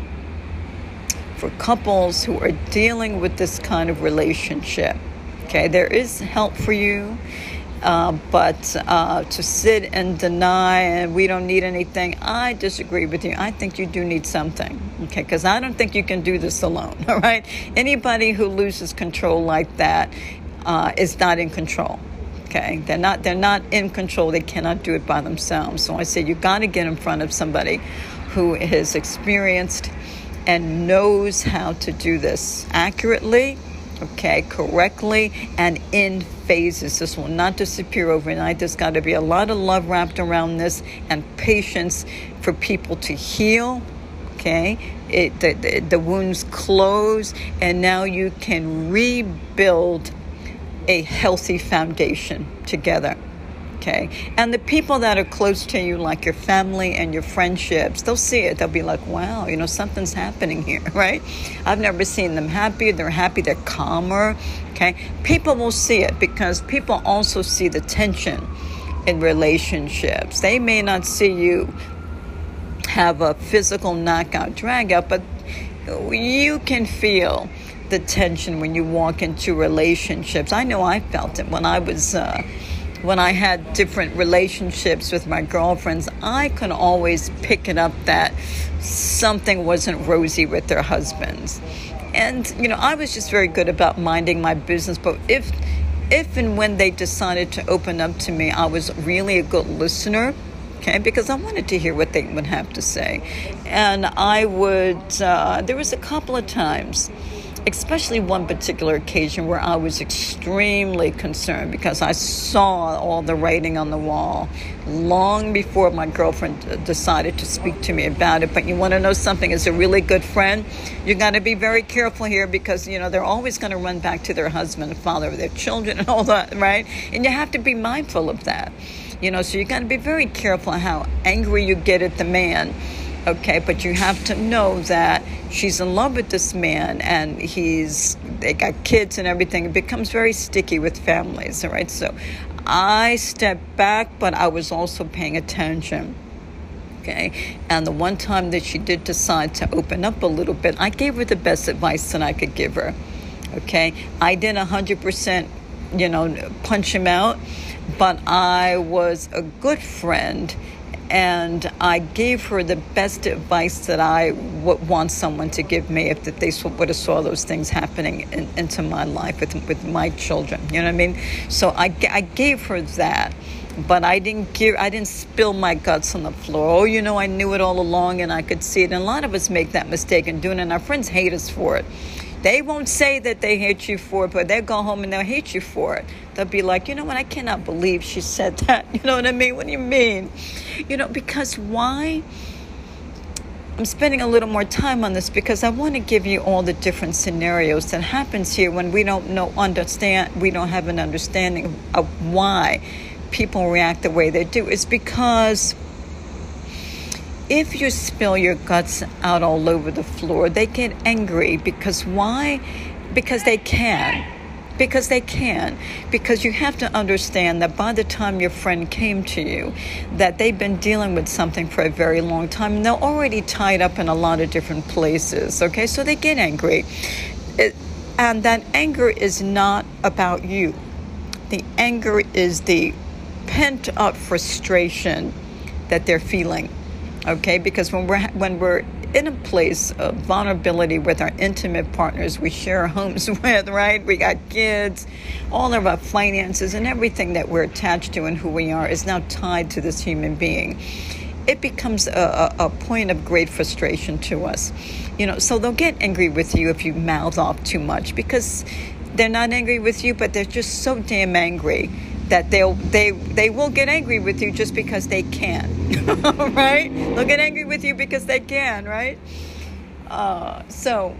for couples who are dealing with this kind of relationship, okay? There is help for you. But to sit and deny and we don't need anything, I disagree with you. I think you do need something, okay? Because I don't think you can do this alone, all right? Anybody who loses control like that is not in control, okay? They're not in control. They cannot do it by themselves. So I say you got to get in front of somebody who is experienced and knows how to do this accurately, okay, correctly, and in phases. This will not disappear overnight. There's got to be a lot of love wrapped around this and patience for people to heal, okay? The wounds close, and now you can rebuild a healthy foundation together, okay? And the people that are close to you, like your family and your friendships, they'll see it. They'll be like, wow, something's happening here, right? I've never seen them happy. They're happy. They're calmer, okay? People will see it because people also see the tension in relationships. They may not see you have a physical knockout, drag out, but you can feel the tension when you walk into relationships. I know I felt it when I was... When I had different relationships with my girlfriends, I could always pick it up that something wasn't rosy with their husbands. And, I was just very good about minding my business. But if and when they decided to open up to me, I was really a good listener, okay, because I wanted to hear what they would have to say. And there was a couple of times especially one particular occasion where I was extremely concerned because I saw all the writing on the wall long before my girlfriend decided to speak to me about it. But you want to know something? As a really good friend, you got to be very careful here because, you know, they're always going to run back to their husband and father of their children and all that, right? And you have to be mindful of that, you know, so you got to be very careful how angry you get at the man. Okay, but you have to know that she's in love with this man and they got kids and everything. It becomes very sticky with families, all right? So I stepped back, but I was also paying attention, okay? And the one time that she did decide to open up a little bit, I gave her the best advice that I could give her, okay? I didn't 100%, you know, punch him out, but I was a good friend. And I gave her the best advice that I would want someone to give me if that they would have saw those things happening into my life with my children. You know what I mean? So I gave her that, but I didn't spill my guts on the floor. Oh, you know, I knew it all along and I could see it. And a lot of us make that mistake and do it, and our friends hate us for it. They won't say that they hate you for it, but they'll go home and they'll hate you for it. They'll be like, you know what, I cannot believe she said that. You know what I mean? What do you mean? You know, because why? I'm spending a little more time on this because I want to give you all the different scenarios that happens here when we don't have an understanding of why people react the way they do. It's because if you spill your guts out all over the floor, they get angry because why? Because they can. Because they can. Because you have to understand that by the time your friend came to you, that they've been dealing with something for a very long time, and they're already tied up in a lot of different places, okay? So they get angry. And that anger is not about you. The anger is the pent-up frustration that they're feeling. Okay, because when we're in a place of vulnerability with our intimate partners we share homes with, right? We got kids, all of our finances and everything that we're attached to and who we are is now tied to this human being. It becomes a point of great frustration to us. You know, so they'll get angry with you if you mouth off too much because they're not angry with you, but they're just so damn angry that they will get angry with you just because they can, right? They'll get angry with you because they can, right? So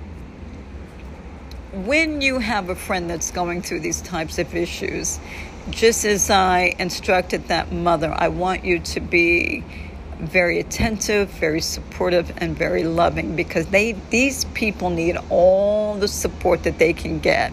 when you have a friend that's going through these types of issues, just as I instructed that mother, I want you to be very attentive, very supportive, and very loving because these people need all the support that they can get.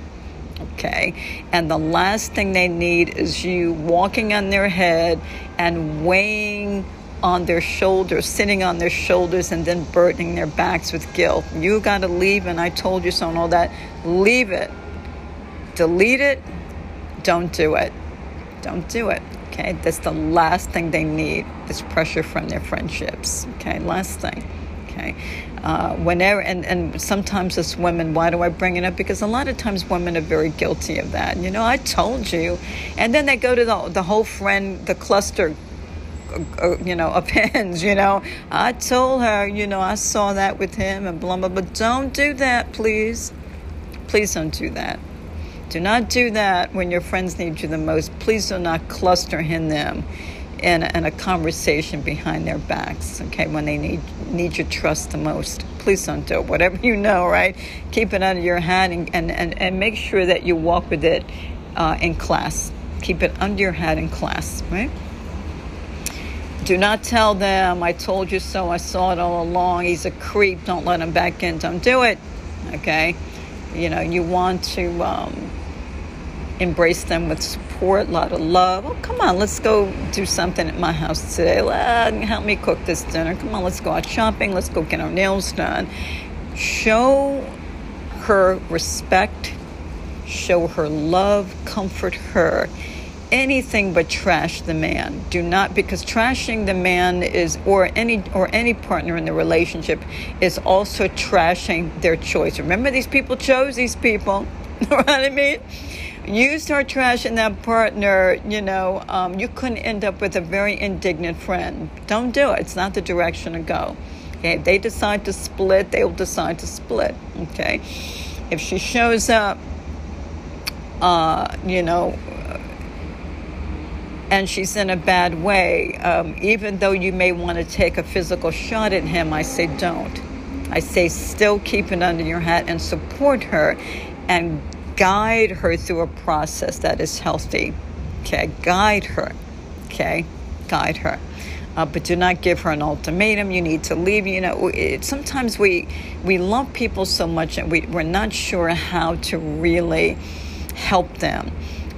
Okay, and the last thing they need is you walking on their head and weighing on their shoulders, sitting on their shoulders and then burdening their backs with guilt. You got to leave, and I told you so and all that. Leave it. Delete it. Don't do it. Don't do it. Okay, that's the last thing they need is pressure from their friendships. Okay, last thing. Okay. Whenever and sometimes as women, why do I bring it up? Because a lot of times women are very guilty of that. You know, I told you, and then they go to the whole friend, the cluster, you know, offends. You know, I told her. You know, I saw that with him and blah blah blah. Don't do that, please. Please don't do that. Do not do that when your friends need you the most. Please do not cluster in them. And a conversation behind their backs, okay, when they need your trust the most. Please don't do it. Whatever you know, right? Keep it under your hat and make sure that you walk with it in class. Keep it under your hat in class, right? Do not tell them, I told you so, I saw it all along, he's a creep, don't let him back in, don't do it, okay? You know, you want to embrace them with support, a lot of love. Oh, come on, let's go do something at my house today. Help me cook this dinner. Come on, let's go out shopping. Let's go get our nails done. Show her respect. Show her love. Comfort her. Anything but trash the man. Do not, because trashing the man is, or any partner in the relationship is also trashing their choice. Remember, these people chose these people. You know what I mean? You start trashing that partner, you know, you couldn't end up with a very indignant friend. Don't do it. It's not the direction to go. Okay, if they decide to split, they will decide to split. Okay, If she shows up, and she's in a bad way, even though you may want to take a physical shot at him, I say don't. I say still keep it under your hat and support her and guide her through a process that is healthy. Okay, guide her. Okay, guide her. But do not give her an ultimatum. You need to leave. You know, sometimes we love people so much and we're not sure how to really help them.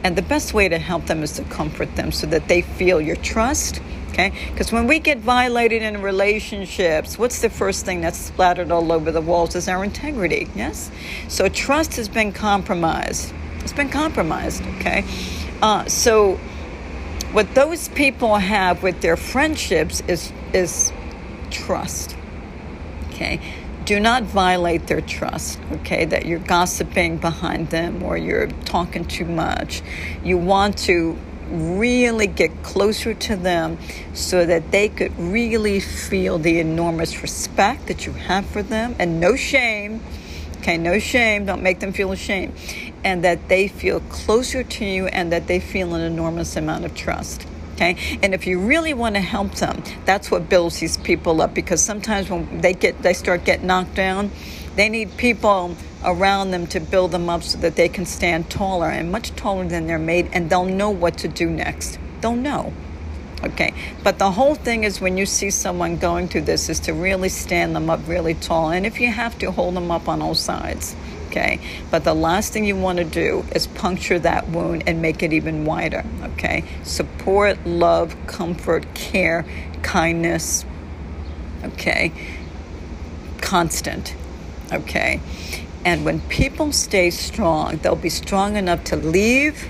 And the best way to help them is to comfort them so that they feel your trust. Okay? Because when we get violated in relationships, what's the first thing that's splattered all over the walls is our integrity. Yes? So trust has been compromised. It's been compromised. Okay? So what those people have with their friendships is trust, okay? Do not violate their trust, okay, that you're gossiping behind them or you're talking too much. You want to really get closer to them so that they could really feel the enormous respect that you have for them and no shame. Okay, no shame. Don't make them feel ashamed. And that they feel closer to you and that they feel an enormous amount of trust. Okay? And if you really want to help them, that's what builds these people up, because sometimes when they start getting knocked down, they need people around them to build them up so that they can stand taller and much taller than their mate, and they'll know what to do next. They'll know. Okay, but the whole thing is when you see someone going through this is to really stand them up really tall. And if you have to, hold them up on all sides. Okay, but the last thing you want to do is puncture that wound and make it even wider. Okay, support, love, comfort, care, kindness. Okay, constant. Okay, and when people stay strong, they'll be strong enough to leave.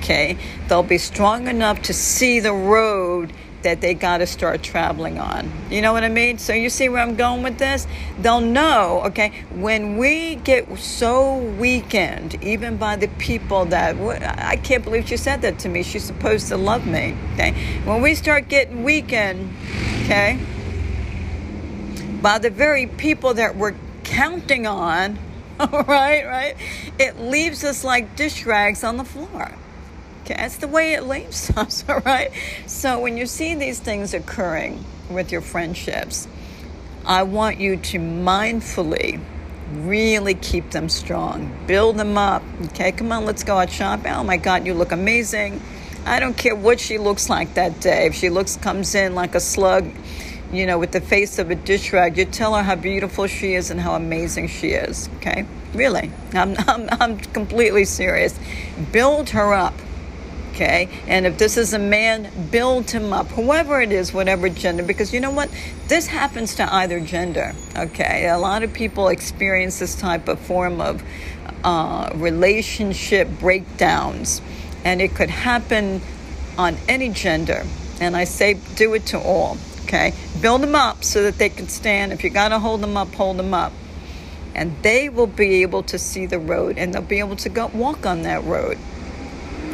Okay, they'll be strong enough to see the road that they got to start traveling on. You know what I mean? So you see where I'm going with this? They'll know, okay, when we get so weakened, even by the people that, I can't believe she said that to me. She's supposed to love me. Okay, when we start getting weakened, okay, by the very people that we're counting on, all right, it leaves us like dish rags on the floor. Okay, that's the way it leaves us, all right? So when you see these things occurring with your friendships, I want you to mindfully really keep them strong. Build them up, okay? Come on, let's go out shopping. Oh, my God, you look amazing. I don't care what she looks like that day. If she comes in like a slug, you know, with the face of a dish rag, you tell her how beautiful she is and how amazing she is, okay? Really, I'm completely serious. Build her up. Okay, and if this is a man, build him up, whoever it is, whatever gender, because you know what? This happens to either gender, okay? A lot of people experience this type of form of relationship breakdowns, and it could happen on any gender, and I say do it to all, okay? Build them up so that they can stand. If you got to hold them up, and they will be able to see the road, and they'll be able to go walk on that road.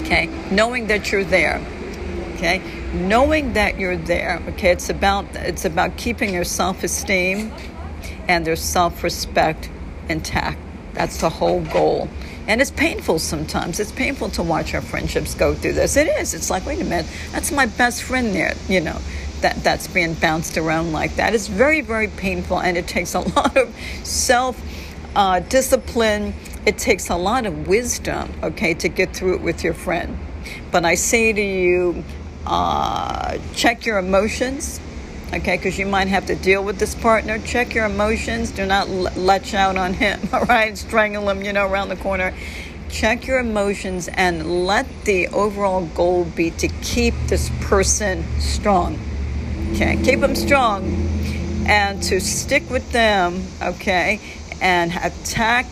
Okay, knowing that you're there. Okay, knowing that you're there. Okay, it's about keeping your self-esteem and their self-respect intact. That's the whole goal. And it's painful sometimes. It's painful to watch our friendships go through this. It is. It's like, wait a minute, that's my best friend there. You know, that's being bounced around like that. It's very, very painful, and it takes a lot of self-discipline. It takes a lot of wisdom, okay, to get through it with your friend. But I say to you, check your emotions, okay, because you might have to deal with this partner. Check your emotions. Do not latch out on him, all right? Strangle him, you know, around the corner. Check your emotions and let the overall goal be to keep this person strong, okay? Keep them strong and to stick with them, okay, and attack.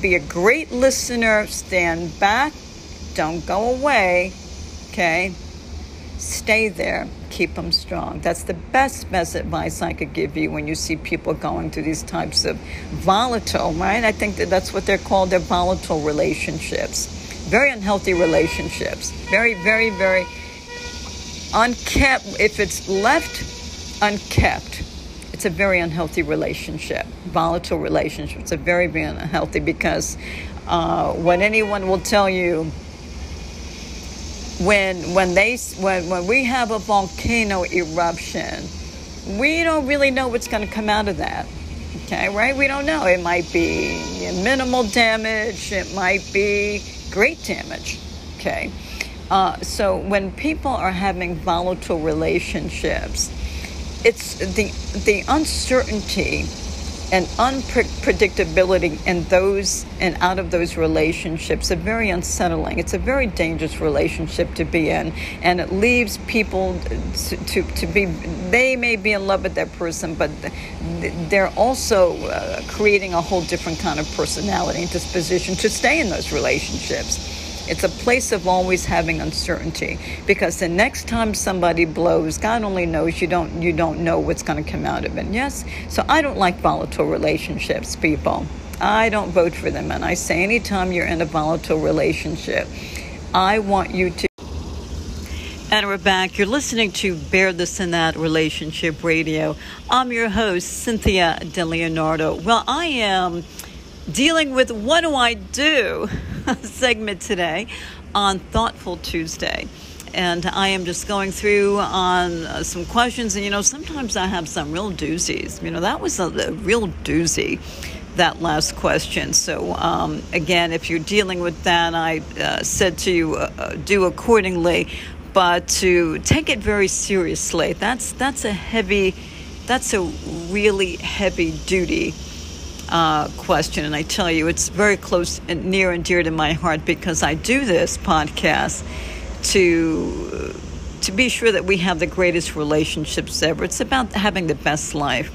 Be a great listener. Stand back. Don't go away. Okay? Stay there. Keep them strong. That's the best advice I could give you when you see people going through these types of volatile, right? I think that's what they're called. They're volatile relationships. Very unhealthy relationships. Very, very, very unkept. If it's left unkept, it's a very unhealthy relationship, volatile relationship. It's a very, very unhealthy because what anyone will tell you, when we have a volcano eruption, we don't really know what's going to come out of that. Okay, right? We don't know. It might be minimal damage. It might be great damage. Okay. So when people are having volatile relationships, it's the uncertainty and unpredictability in those and out of those relationships are very unsettling. It's a very dangerous relationship to be in, and it leaves people to be, they may be in love with that person, but they're also creating a whole different kind of personality and disposition to stay in those relationships. It's a place of always having uncertainty, because the next time somebody blows, God only knows, you don't know what's going to come out of it. Yes? So I don't like volatile relationships, people. I don't vote for them. And I say anytime you're in a volatile relationship, I want you to... And we're back. You're listening to Bear This and That Relationship Radio. I'm your host, Cynthia De Leonardo. Well, I am dealing with what do I do segment today on Thoughtful Tuesday, and I am just going through on some questions, and sometimes I have some real doozies. That was a real doozy, that last question. So again, if you're dealing with that, I said to you do accordingly, but to take it very seriously. That's a really heavy duty question, and I tell you, it's very close and near and dear to my heart, because I do this podcast to be sure that we have the greatest relationships ever. It's about having the best life,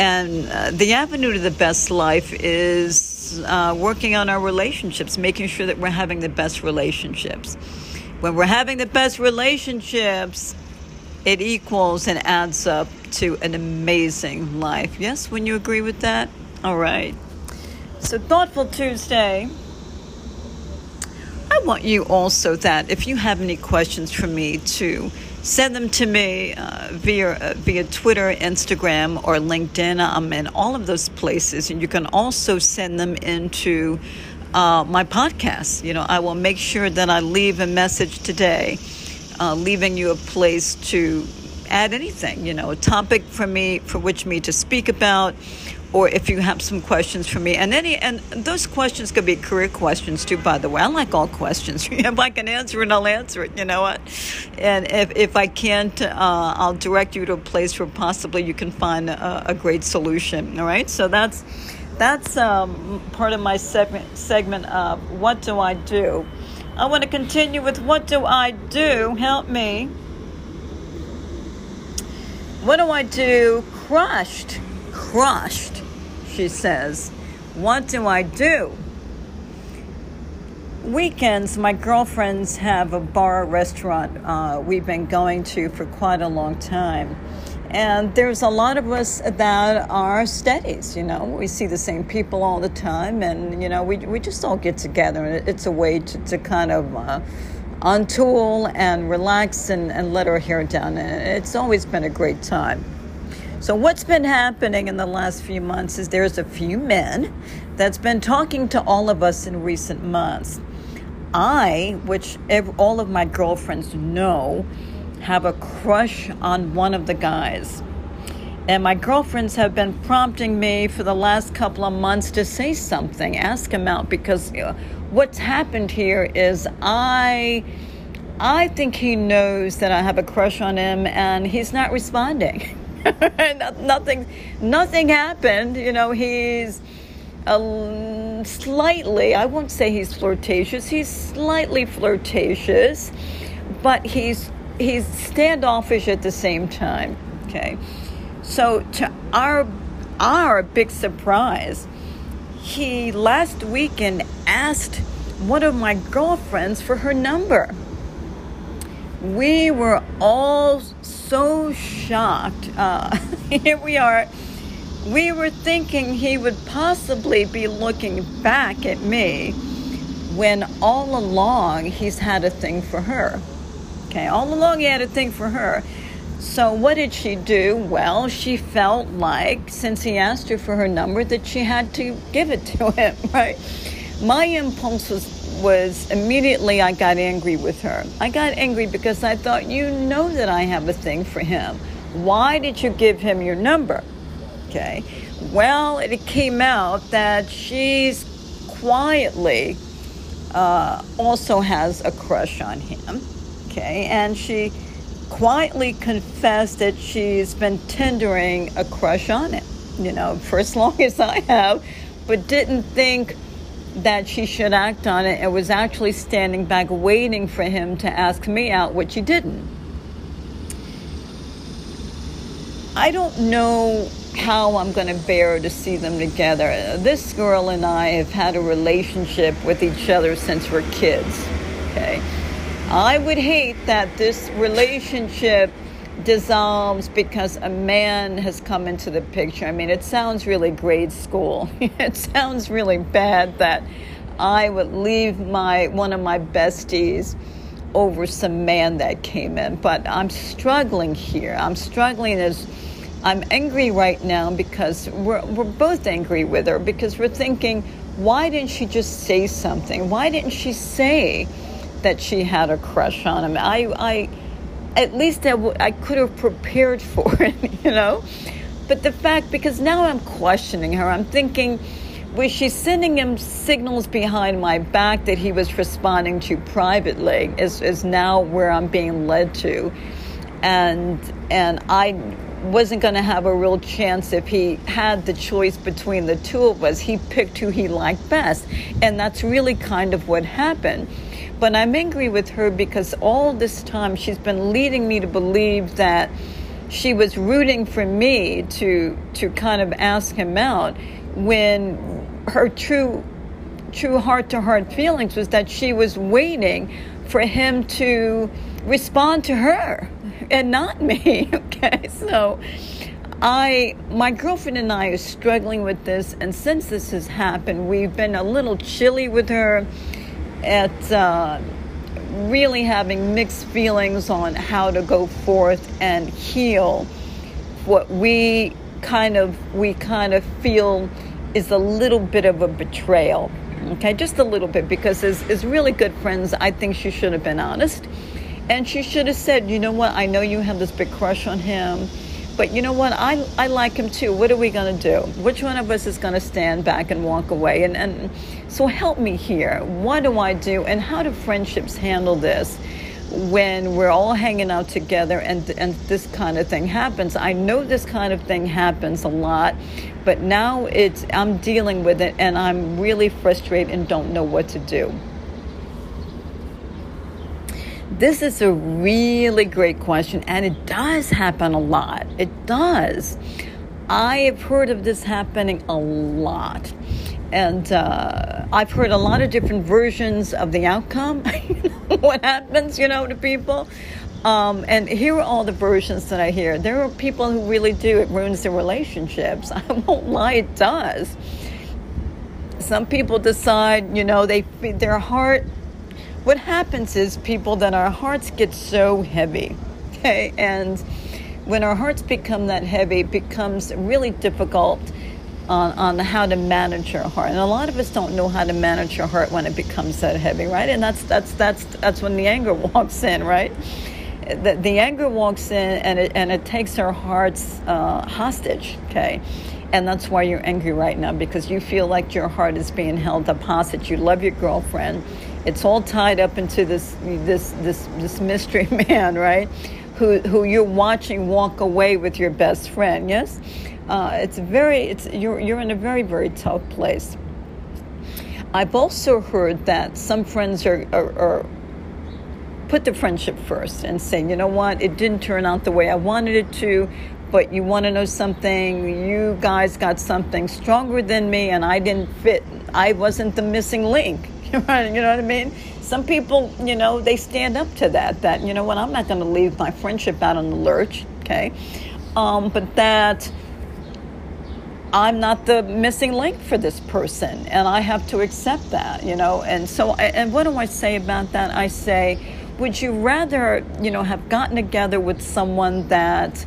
and the avenue to the best life is working on our relationships, making sure that we're having the best relationships. When we're having the best relationships, it equals and adds up to an amazing life. Yes, wouldn't you agree with that? All right. So Thoughtful Tuesday, I want you also that if you have any questions for me, to send them to me via Twitter, Instagram, or LinkedIn. I'm in all of those places. And you can also send them into my podcast. I will make sure that I leave a message today, leaving you a place to add anything, a topic for which to speak about, or if you have some questions for me. And those questions could be career questions too, by the way. I like all questions. If I can answer it, I'll answer it, you know what? And if I can't, I'll direct you to a place where possibly you can find a great solution, all right? So that's part of my segment of what do I do? I want to continue with what do I do? Help me. What do I do? Crushed, she says. What do I do? Weekends, my girlfriends have a bar restaurant we've been going to for quite a long time. And there's a lot of us that are steadies, We see the same people all the time, and, we just all get together. And it's a way to kind of untool and relax and let our hair down. And it's always been a great time. So what's been happening in the last few months is there's a few men that's been talking to all of us in recent months. All of my girlfriends know, have a crush on one of the guys. And my girlfriends have been prompting me for the last couple of months to say something, ask him out, because what's happened here is I think he knows that I have a crush on him, and he's not responding. Nothing happened. He's slightly, I won't say he's flirtatious, he's slightly flirtatious, but He's standoffish at the same time, okay? So to our big surprise, he last weekend asked one of my girlfriends for her number. We were all so shocked. Here we are. We were thinking he would possibly be looking back at me when all along he's had a thing for her. Okay, all along he had a thing for her. So what did she do? Well, she felt like, since he asked her for her number, that she had to give it to him, right? My impulse was immediately I got angry with her. I got angry because I thought, you know that I have a thing for him. Why did you give him your number? Okay. Well, it came out that she's quietly also has a crush on him. Okay. And she quietly confessed that she's been tendering a crush on him, you know, for as long as I have, but didn't think that she should act on it and was actually standing back waiting for him to ask me out, which he didn't. I don't know how I'm going to bear to see them together. This girl and I have had a relationship with each other since we're kids, okay? I would hate that this relationship dissolves because a man has come into the picture. I mean, it sounds really grade school. It sounds really bad that I would leave one of my besties over some man that came in. But I'm struggling here. I'm struggling as I'm angry right now because we're both angry with her because we're thinking, why didn't she just say something? Why didn't she say that she had a crush on him? I could have prepared for it, you know? But the fact, because now I'm questioning her, I'm thinking, was she sending him signals behind my back that he was responding to privately is now where I'm being led to. And I wasn't going to have a real chance if he had the choice between the two of us. He picked who he liked best. And that's really kind of what happened. But I'm angry with her because all this time she's been leading me to believe that she was rooting for me to kind of ask him out when her true heart-to-heart feelings was that she was waiting for him to respond to her and not me, okay? So my girlfriend and I are struggling with this, and since this has happened, we've been a little chilly with her at really having mixed feelings on how to go forth and heal what we kind of feel is a little bit of a betrayal, okay? Just a little bit, because as really good friends, I think she should have been honest. And she should have said, you know what, I know you have this big crush on him, but you know what, I like him too. What are we going to do? Which one of us is going to stand back and walk away? And so help me here. What do I do? And how do friendships handle this when we're all hanging out together and this kind of thing happens? I know this kind of thing happens a lot, but now I'm dealing with it and I'm really frustrated and don't know what to do. This is a really great question, and it does happen a lot. It does. I have heard of this happening a lot, and I've heard a lot of different versions of the outcome, what happens, you know, to people. And here are all the versions that I hear. There are people who really do. It ruins their relationships. I won't lie, it does. Some people decide, you know, their heart... What happens is, people, that our hearts get so heavy, okay? And when our hearts become that heavy, it becomes really difficult on how to manage your heart. And a lot of us don't know how to manage your heart when it becomes that heavy, right? And that's when the anger walks in, right? The anger walks in and it takes our hearts hostage, okay? And that's why you're angry right now, because you feel like your heart is being held up hostage. You love your girlfriend. It's all tied up into this mystery man, right? Who you're watching walk away with your best friend. Yes, you're in a very, very tough place. I've also heard that some friends are put the friendship first and say, you know what, it didn't turn out the way I wanted it to. But you want to know something? You guys got something stronger than me, and I didn't fit. I wasn't the missing link. You know what I mean? Some people, you know, they stand up to that, you know what, I'm not going to leave my friendship out on the lurch, okay? But that I'm not the missing link for this person, and I have to accept that, you know? And so, and what do I say about that? I say, Would you rather, have gotten together with someone that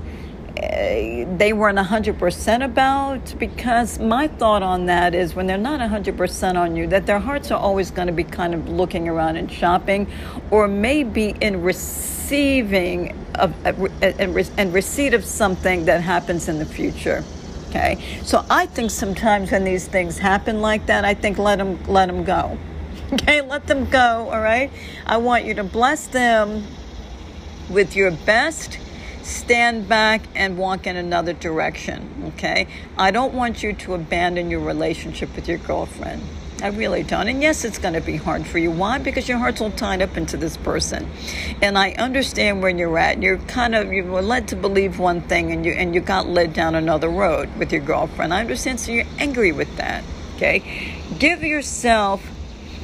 they weren't 100% about? Because my thought on that is when they're not 100% on you, that their hearts are always going to be kind of looking around and shopping, or maybe in receiving and receipt of something that happens in the future. Okay, so I think sometimes when these things happen like that, I think let them go. Okay, let them go, all right? I want you to bless them with your best, stand back, and walk in another direction, okay? I don't want you to abandon your relationship with your girlfriend. I really don't. And yes, it's going to be hard for you. Why? Because your heart's all tied up into this person. And I understand where you're at. You were led to believe one thing and you got led down another road with your girlfriend. I understand. So you're angry with that. Okay. Give yourself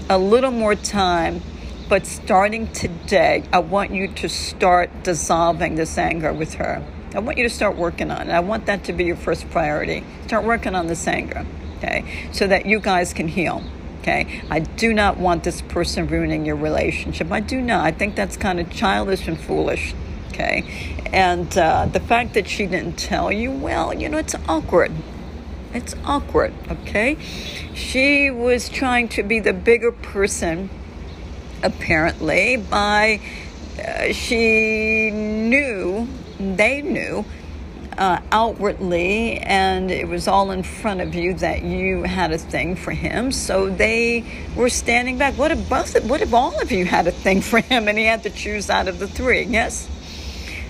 a little more time. But starting today, I want you to start dissolving this anger with her. I want you to start working on it. I want that to be your first priority. Start working on this anger. Okay, so that you guys can heal. Okay, I do not want this person ruining your relationship. I do not. I think that's kind of childish and foolish. Okay, and the fact that she didn't tell you, well, it's awkward. It's awkward. Okay, she was trying to be the bigger person, apparently, by they knew. Outwardly, and it was all in front of you that you had a thing for him, so they were standing back. What if all of you had a thing for him and he had to choose out of the three? Yes?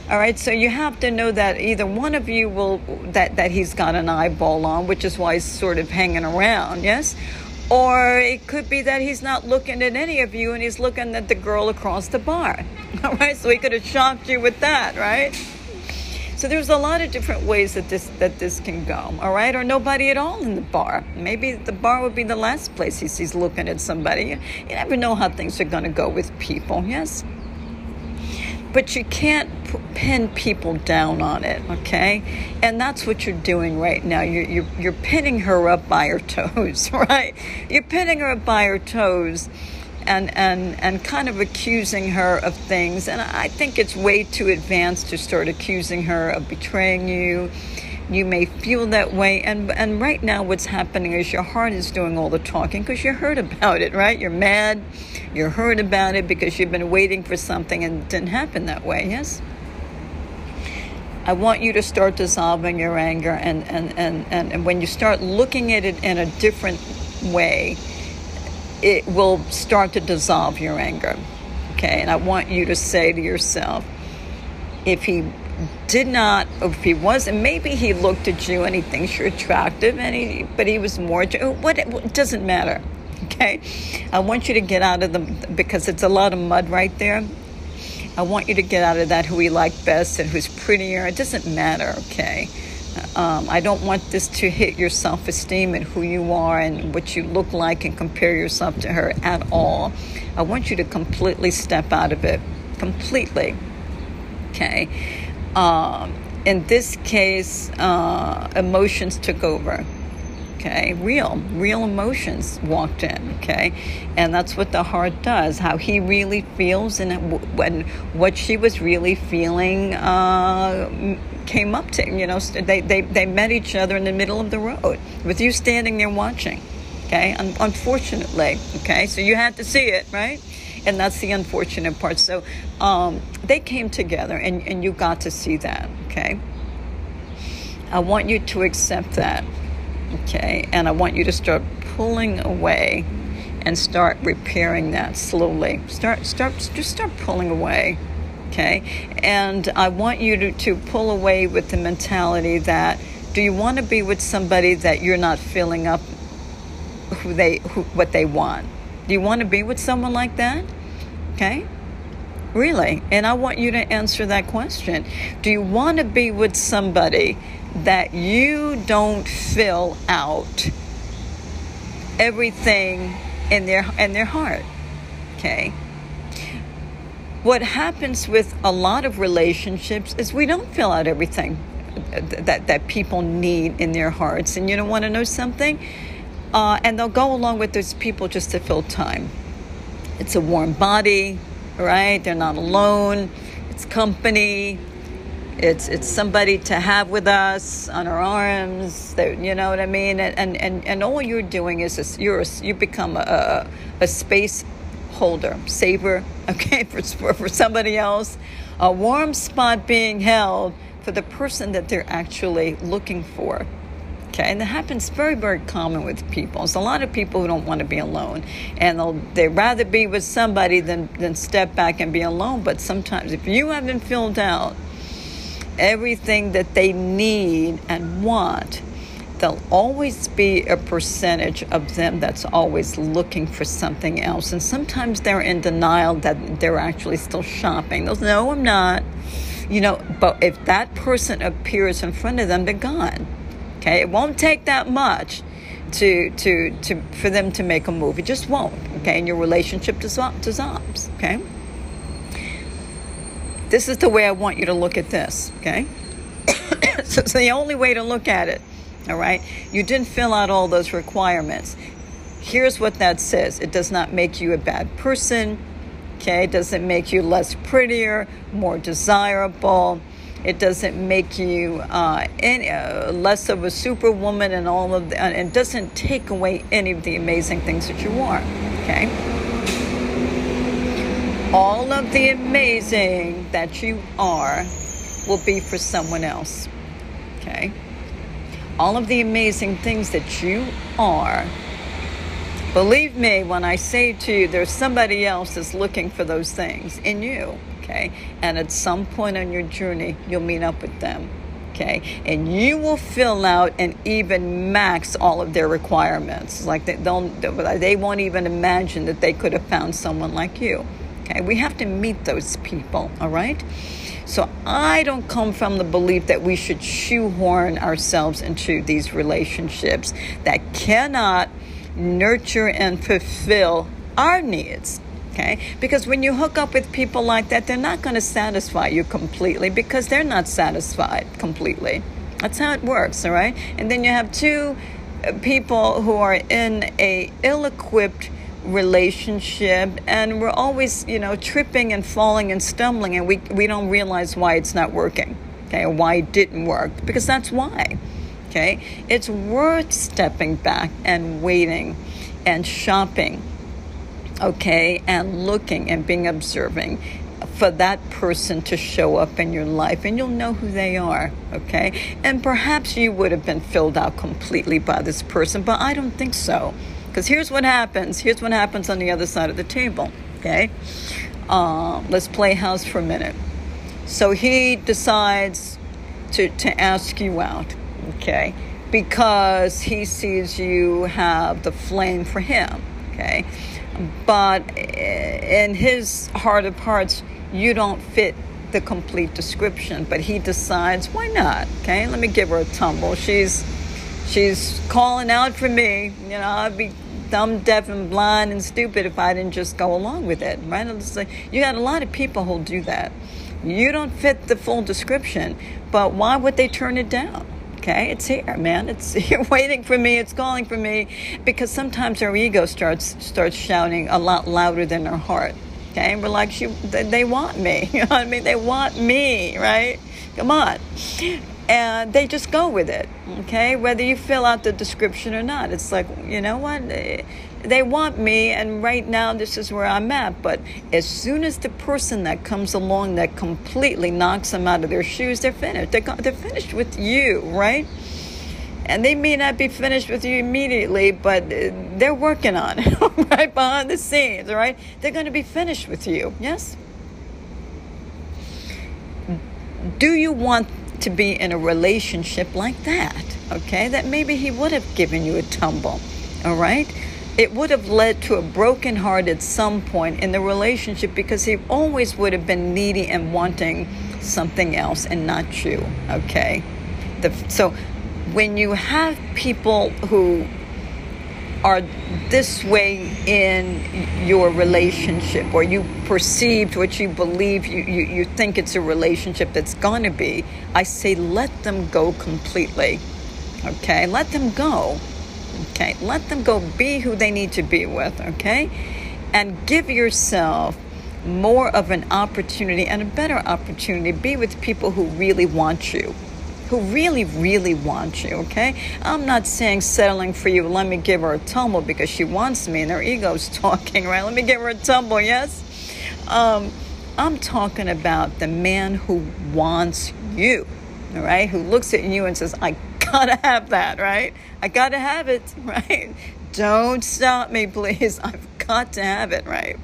All right, so you have to know that either one of you will, that he's got an eyeball on, which is why he's sort of hanging around, yes? Or it could be that he's not looking at any of you and he's looking at the girl across the bar. All right, so he could have shocked you with that, right? So there's a lot of different ways that this can go, all right? Or nobody at all in the bar. Maybe the bar would be the last place he sees looking at somebody. You never know how things are going to go with people, yes? But you can't pin people down on it, okay? And that's what you're doing right now. You're pinning her up by her toes, right? You're pinning her up by her toes. And kind of accusing her of things. And I think it's way too advanced to start accusing her of betraying you. You may feel that way. And right now what's happening is your heart is doing all the talking because you're hurt about it, right? You're mad. You're hurt about it because you've been waiting for something and it didn't happen that way, yes? I want you to start dissolving your anger. And when you start looking at it in a different way, it will start to dissolve your anger, okay? And I want you to say to yourself, if he wasn't, maybe he looked at you and he thinks you're attractive, but he was more, it doesn't matter, okay? I want you to get out of because it's a lot of mud right there. I want you to get out of that who he liked best and who's prettier. It doesn't matter, okay? I don't want this to hit your self-esteem and who you are and what you look like and compare yourself to her at all. I want you to completely step out of it. Completely. Okay. In this case, emotions took over. Okay. Real emotions walked in. Okay. And that's what the heart does. How he really feels and what she was really feeling came up to him, they met each other in the middle of the road with you standing there watching, okay? Unfortunately, okay? So you had to see it, right? And that's the unfortunate part. So they came together and you got to see that, okay? I want you to accept that, okay? And I want you to start pulling away and start repairing that slowly. Just start pulling away. Okay, and I want you to pull away with the mentality that, do you want to be with somebody that you're not filling up what they want? Do you want to be with someone like that? Okay, really? And I want you to answer that question. Do you want to be with somebody that you don't fill out everything in their heart? Okay. What happens with a lot of relationships is we don't fill out everything that people need in their hearts. And you don't want to know something? And they'll go along with those people just to fill time. It's a warm body. right? They're not alone. It's company. It's somebody to have with us on our arms. That, you know what I mean? And all you're doing is you become a space holder, saver, okay, for somebody else. A warm spot being held for the person that they're actually looking for. Okay, and that happens very, very common with people. There's a lot of people who don't want to be alone, and they'd rather be with somebody than step back and be alone. But sometimes if you haven't filled out everything that they need and want, there'll always be a percentage of them that's always looking for something else. And sometimes they're in denial that they're actually still shopping. They'll say, no, I'm not. You know, but if that person appears in front of them, they're gone. Okay? It won't take that much to for them to make a move. It just won't. Okay? And your relationship dissolves. Okay? This is the way I want you to look at this. Okay? So it's the only way to look at it. All right. You didn't fill out all those requirements. Here's what that says. It does not make you a bad person. Okay. It doesn't make you less prettier, more desirable. It doesn't make you less of a superwoman and all of that. It doesn't take away any of the amazing things that you are. Okay. All of the amazing that you are will be for someone else. Okay. All of the amazing things that you are. Believe me when I say to you, there's somebody else that's looking for those things in you, okay? And at some point on your journey, you'll meet up with them, okay? And you will fill out and even max all of their requirements. Like they won't even imagine that they could have found someone like you, okay? We have to meet those people, all right? So I don't come from the belief that we should shoehorn ourselves into these relationships that cannot nurture and fulfill our needs, okay? Because when you hook up with people like that, they're not going to satisfy you completely because they're not satisfied completely. That's how it works, all right? And then you have two people who are in a ill-equipped relationship, and we're always, you know, tripping and falling and stumbling, and we don't realize why it's not working, okay, or why it didn't work, because that's why, okay? It's worth stepping back and waiting and shopping, okay, and looking and being observing for that person to show up in your life, and you'll know who they are, okay? And perhaps you would have been filled out completely by this person, but I don't think so. Because here's what happens. Here's what happens on the other side of the table, okay? Let's play house for a minute. So he decides to ask you out, okay? Because he sees you have the flame for him, okay? But in his heart of hearts, you don't fit the complete description. But he decides, why not, okay? Let me give her a tumble. She's calling out for me. You know, I'd be dumb, deaf, and blind and stupid if I didn't just go along with it, right? You got a lot of people who'll do that. You don't fit the full description, but why would they turn it down? Okay, it's here, man. It's here waiting for me. It's calling for me, because sometimes our ego starts shouting a lot louder than our heart. Okay, and we're like, they want me. You know what I mean? They want me, right? Come on. And they just go with it, okay? Whether you fill out the description or not, it's like, you know what? They want me, and right now this is where I'm at. But as soon as the person that comes along that completely knocks them out of their shoes, they're finished. They're finished with you, right? And they may not be finished with you immediately, but they're working on it, right? Behind the scenes, right? They're going to be finished with you, yes? Do you want to be in a relationship like that, okay? That maybe he would have given you a tumble, all right? It would have led to a broken heart at some point in the relationship, because he always would have been needy and wanting something else and not you, okay? So when you have people who are this way in your relationship, or you perceived what you believe, you think it's a relationship that's going to be, I say let them go completely, okay? Let them go, okay? Let them go be who they need to be with, okay? And give yourself more of an opportunity and a better opportunity to be with people who really want you, who really, really want you, okay? I'm not saying settling for you, let me give her a tumble because she wants me and her ego's talking, right? Let me give her a tumble, yes? I'm talking about the man who wants you, all right? Who looks at you and says, I gotta have that, right? I gotta have it, right? Don't stop me, please. I've got to have it, right?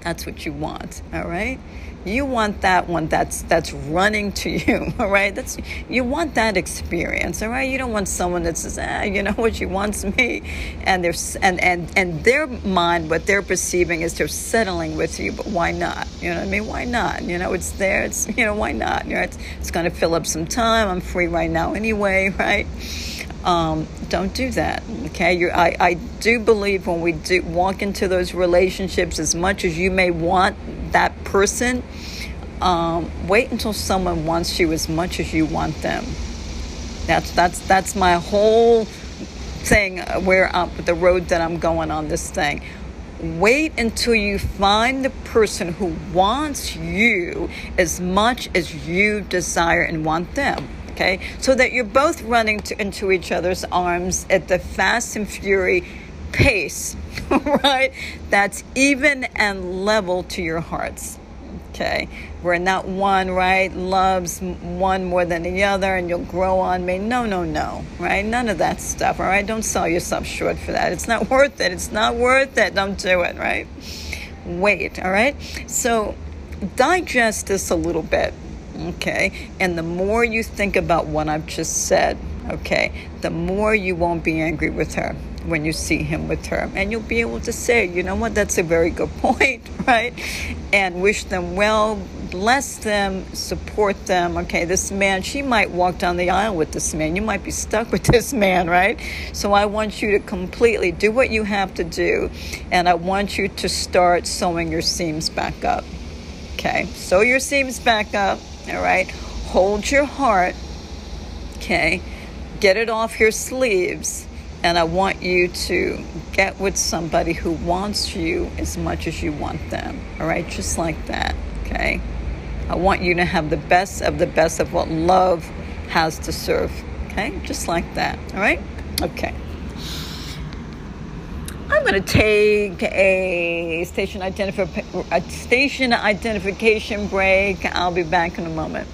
That's what you want, all right? You want that one that's running to you, all right? You want that experience, all right? You don't want someone that says, you know what, she wants me. And their mind, what they're perceiving is they're settling with you, but why not? You know what I mean? Why not? You know, it's there. It's, you know, why not? You know, it's going to fill up some time. I'm free right now anyway, right? Don't do that, okay? I do believe when we do walk into those relationships, as much as you may want that person, wait until someone wants you as much as you want them. That's my whole thing where the road that I'm going on this thing. Wait until you find the person who wants you as much as you desire and want them. Okay, so that you're both running into each other's arms at the fast and fury pace, right? That's even and level to your hearts, okay? We're not one, right? Loves one more than the other and you'll grow on me. No, right? None of that stuff, all right? Don't sell yourself short for that. It's not worth it. It's not worth it. Don't do it, right? Wait, all right? So digest this a little bit. Okay, and the more you think about what I've just said, okay, the more you won't be angry with her when you see him with her. And you'll be able to say, you know what, that's a very good point, right? And wish them well, bless them, support them. Okay, this man, she might walk down the aisle with this man. You might be stuck with this man, right? So I want you to completely do what you have to do. And I want you to start sewing your seams back up. Okay, sew your seams back up. All right, hold your heart, okay, get it off your sleeves, and I want you to get with somebody who wants you as much as you want them, all right, just like that, okay? I want you to have the best of what love has to serve, okay, just like that, all right, okay. I'm going to take a station identification break. I'll be back in a moment.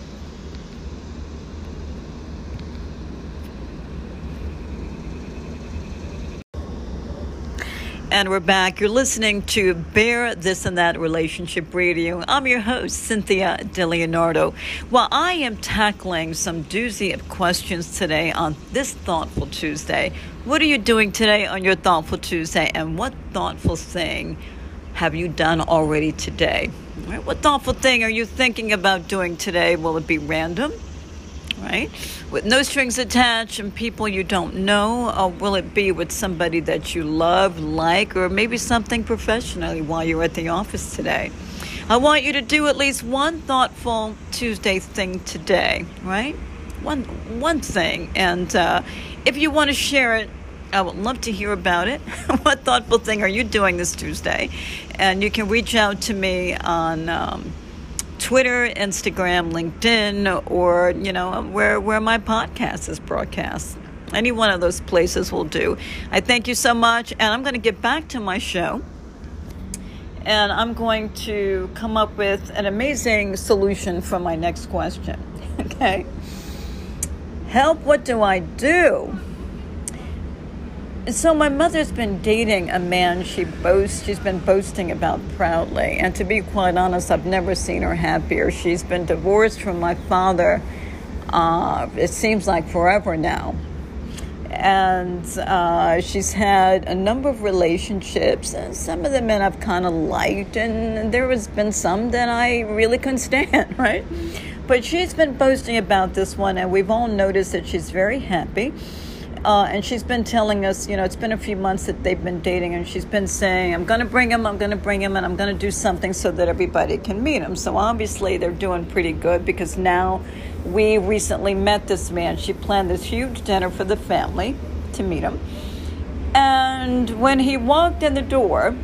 And we're back. You're listening to Bear This and That Relationship Radio. I'm your host, Cynthia De Leonardo. Well, I am tackling some doozy of questions today on this Thoughtful Tuesday. What are you doing today on your Thoughtful Tuesday? And what thoughtful thing have you done already today? Right, what thoughtful thing are you thinking about doing today? Will it be random? Right? With no strings attached and people you don't know, or will it be with somebody that you love, like, or maybe something professionally while you're at the office today? I want you to do at least one thoughtful Tuesday thing today, right? One thing. And if you want to share it, I would love to hear about it. What thoughtful thing are you doing this Tuesday? And you can reach out to me on Twitter, Instagram, LinkedIn, or, you know, where my podcast is broadcast. Any one of those places will do. I thank you so much, and I'm going to get back to my show. And I'm going to come up with an amazing solution for my next question. Okay. Help, what do I do? So my mother's been dating a man she's been boasting about proudly. And to be quite honest, I've never seen her happier. She's been divorced from my father, it seems like forever now. And she's had a number of relationships. And some of the men I've kind of liked. And there has been some that I really couldn't stand, right? But she's been boasting about this one. And we've all noticed that she's very happy. And she's been telling us, you know, it's been a few months that they've been dating, and she's been saying, I'm going to bring him, and I'm going to do something so that everybody can meet him. So obviously they're doing pretty good, because now we recently met this man. She planned this huge dinner for the family to meet him. And when he walked in the door,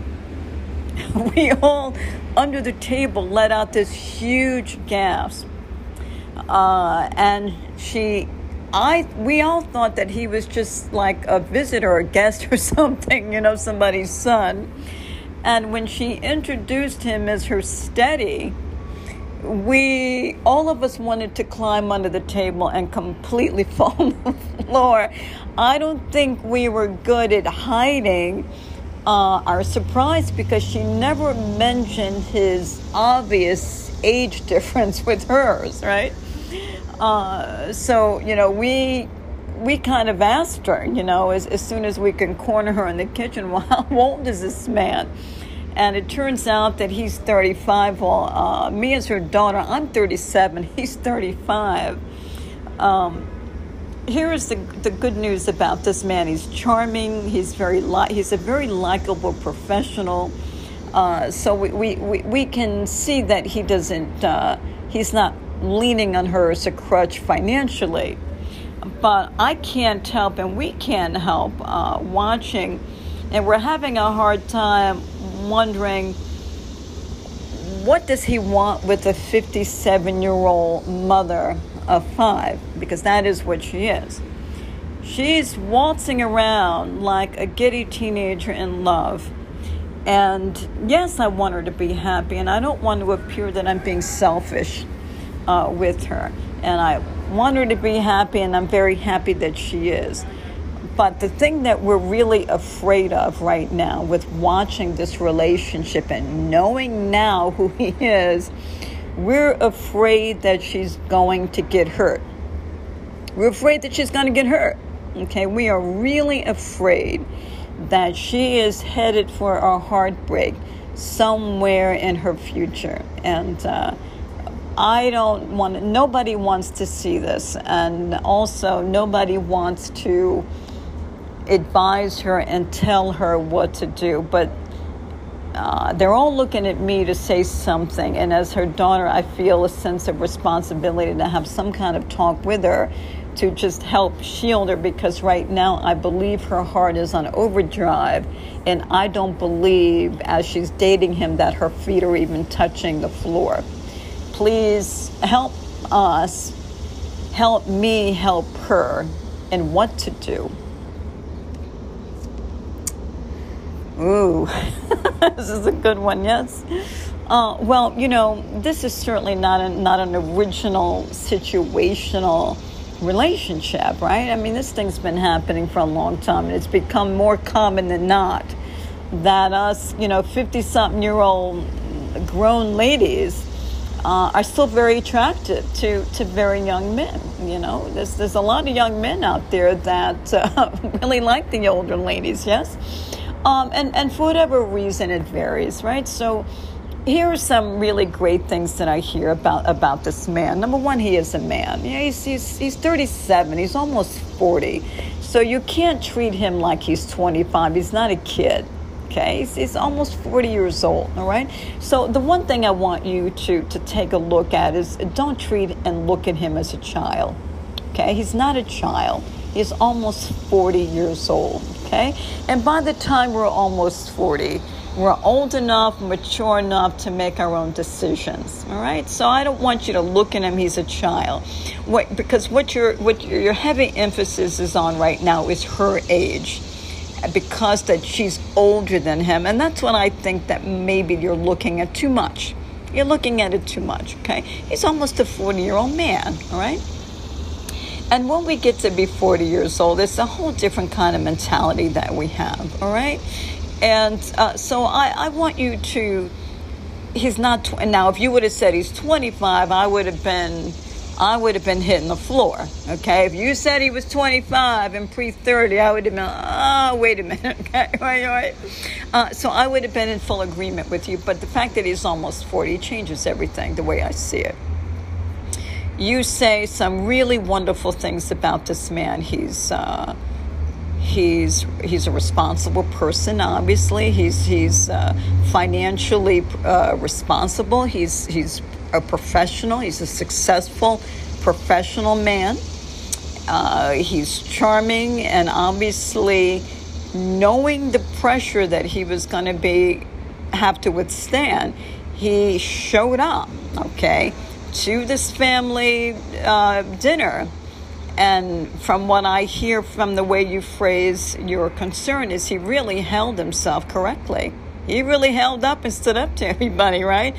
we all under the table let out this huge gasp. We all thought that he was just like a visitor or a guest or something, somebody's son. And when she introduced him as her steady, we, all of us wanted to climb under the table and completely fall on the floor. I don't think we were good at hiding our surprise, because she never mentioned his obvious age difference with hers, right? We kind of asked her, as soon as we could corner her in the kitchen, well, how old is this man? And it turns out that he's 35. Well, me as her daughter, I'm 37. He's 35. Here is the good news about this man. He's charming. He's a very likable professional. So we can see that he doesn't. He's not leaning on her as a crutch financially. But I can't help, and we can't help watching, and we're having a hard time wondering, what does he want with a 57-year-old mother of 5? Because that is what she is. She's waltzing around like a giddy teenager in love. And yes, I want her to be happy, and I don't want to appear that I'm being selfish with her. And I want her to be happy, and I'm very happy that she is. But the thing that we're really afraid of right now with watching this relationship and knowing now who he is, we're afraid that she's going to get hurt. We're afraid that she's going to get hurt. Okay, we are really afraid that she is headed for a heartbreak somewhere in her future. And I don't want, nobody wants to see this. And also nobody wants to advise her and tell her what to do, but they're all looking at me to say something, and as her daughter, I feel a sense of responsibility to have some kind of talk with her to just help shield her, because right now I believe her heart is on overdrive, and I don't believe, as she's dating him, that her feet are even touching the floor. Please help us, help me, help her, and what to do. Ooh, this is a good one, yes. This is certainly not an original situational relationship, right? I mean, this thing's been happening for a long time, and it's become more common than not that us, 50-something-year-old grown ladies are still very attractive to very young men. There's a lot of young men out there that really like the older ladies, yes? And for whatever reason, it varies, right? So here are some really great things that I hear about this man. Number one, he is a man. Yeah, he's 37. He's almost 40. So you can't treat him like he's 25. He's not a kid, okay? He's almost 40 years old, all right? So the one thing I want you to take a look at is, don't treat and look at him as a child, okay? He's not a child. He's almost 40 years old, okay? And by the time we're almost 40, we're old enough, mature enough to make our own decisions, all right? So I don't want you to look at him, he's a child. Because what your heavy emphasis is on right now is her age, because that she's older than him. And that's what I think that maybe you're looking at too much. You're looking at it too much, okay? He's almost a 40-year-old man, all right? And when we get to be 40 years old, it's a whole different kind of mentality that we have, all right? And so I want you to, he's not, now if you would have said he's 25, I would have been hitting the floor, okay? If you said he was 25 and pre-30, I would have been, wait a minute, okay? All right. So I would have been in full agreement with you, but the fact that he's almost 40 changes everything, the way I see it. You say some really wonderful things about this man. He's a responsible person. Obviously, he's financially responsible. He's a professional. He's a successful professional man. He's charming, and obviously, knowing the pressure that he was going to be have to withstand, he showed up, okay, to this family dinner. And from what I hear from the way you phrase your concern is he really held himself correctly. He really held up and stood up to everybody, right?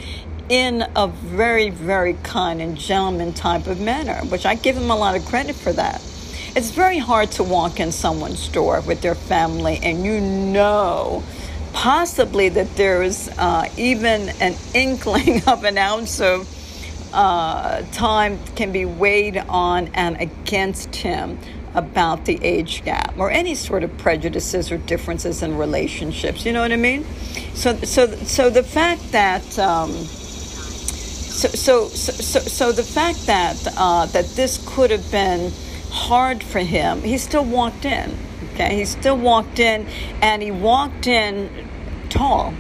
In a very, very kind and gentleman type of manner, which I give him a lot of credit for that. It's very hard to walk in someone's door with their family and you know possibly that there is even an inkling of an ounce of time can be weighed on and against him about the age gap or any sort of prejudices or differences in relationships. You know what I mean? So the fact that the fact that that this could have been hard for him, he still walked in. Okay, he still walked in, and he walked in tall.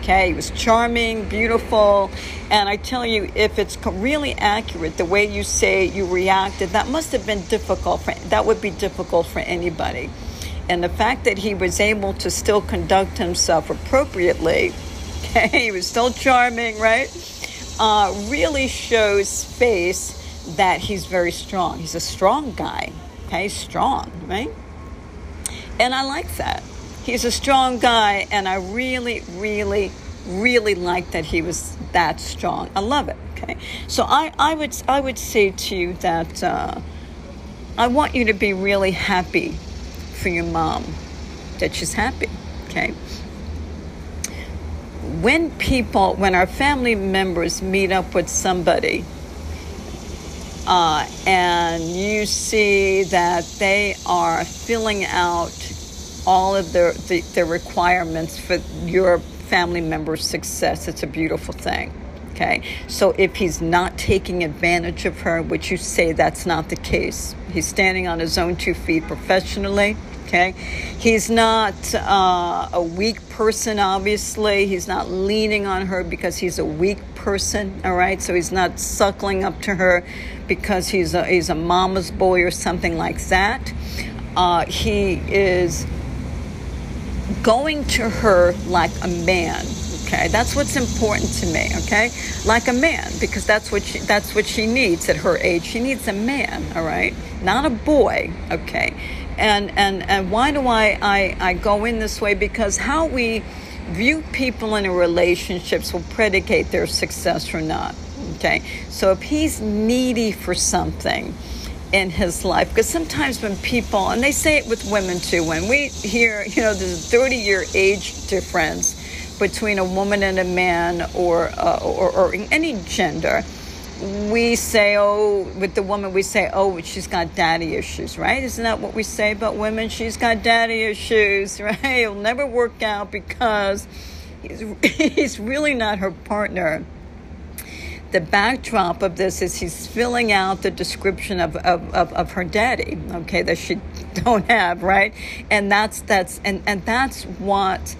Okay, he was charming, beautiful, and I tell you, if it's really accurate, the way you say you reacted, that must have been difficult. That would be difficult for anybody. And the fact that he was able to still conduct himself appropriately, okay, he was still charming, right? Really shows face that he's very strong. He's a strong guy, okay, strong, right? And I like that. He's a strong guy, and I really, really, really like that he was that strong. I love it, okay? So I would say to you that I want you to be really happy for your mom, that she's happy, okay? When our family members meet up with somebody, and you see that they are filling out all of the requirements for your family member's success, it's a beautiful thing, okay? So if he's not taking advantage of her, which you say that's not the case, he's standing on his own two feet professionally, okay? He's not a weak person, obviously. He's not leaning on her because he's a weak person, all right? So he's not suckling up to her because he's a mama's boy or something like that. He is going to her like a man, okay? That's what's important to me, okay? Like a man, because that's what she needs at her age. She needs a man, all right? Not a boy, okay? And why do I go in this way? Because how we view people in relationships will predicate their success or not, okay? So if he's needy for something in his life, because sometimes when people, and they say it with women too, when we hear, you know, there's a 30-year age difference between a woman and a man or any gender, we say, oh, with the woman, we say, oh, she's got daddy issues, right? Isn't that what we say about women? She's got daddy issues, right? It'll never work out because he's really not her partner. The backdrop of this is he's filling out the description of her daddy, okay, that she don't have, right? And that's what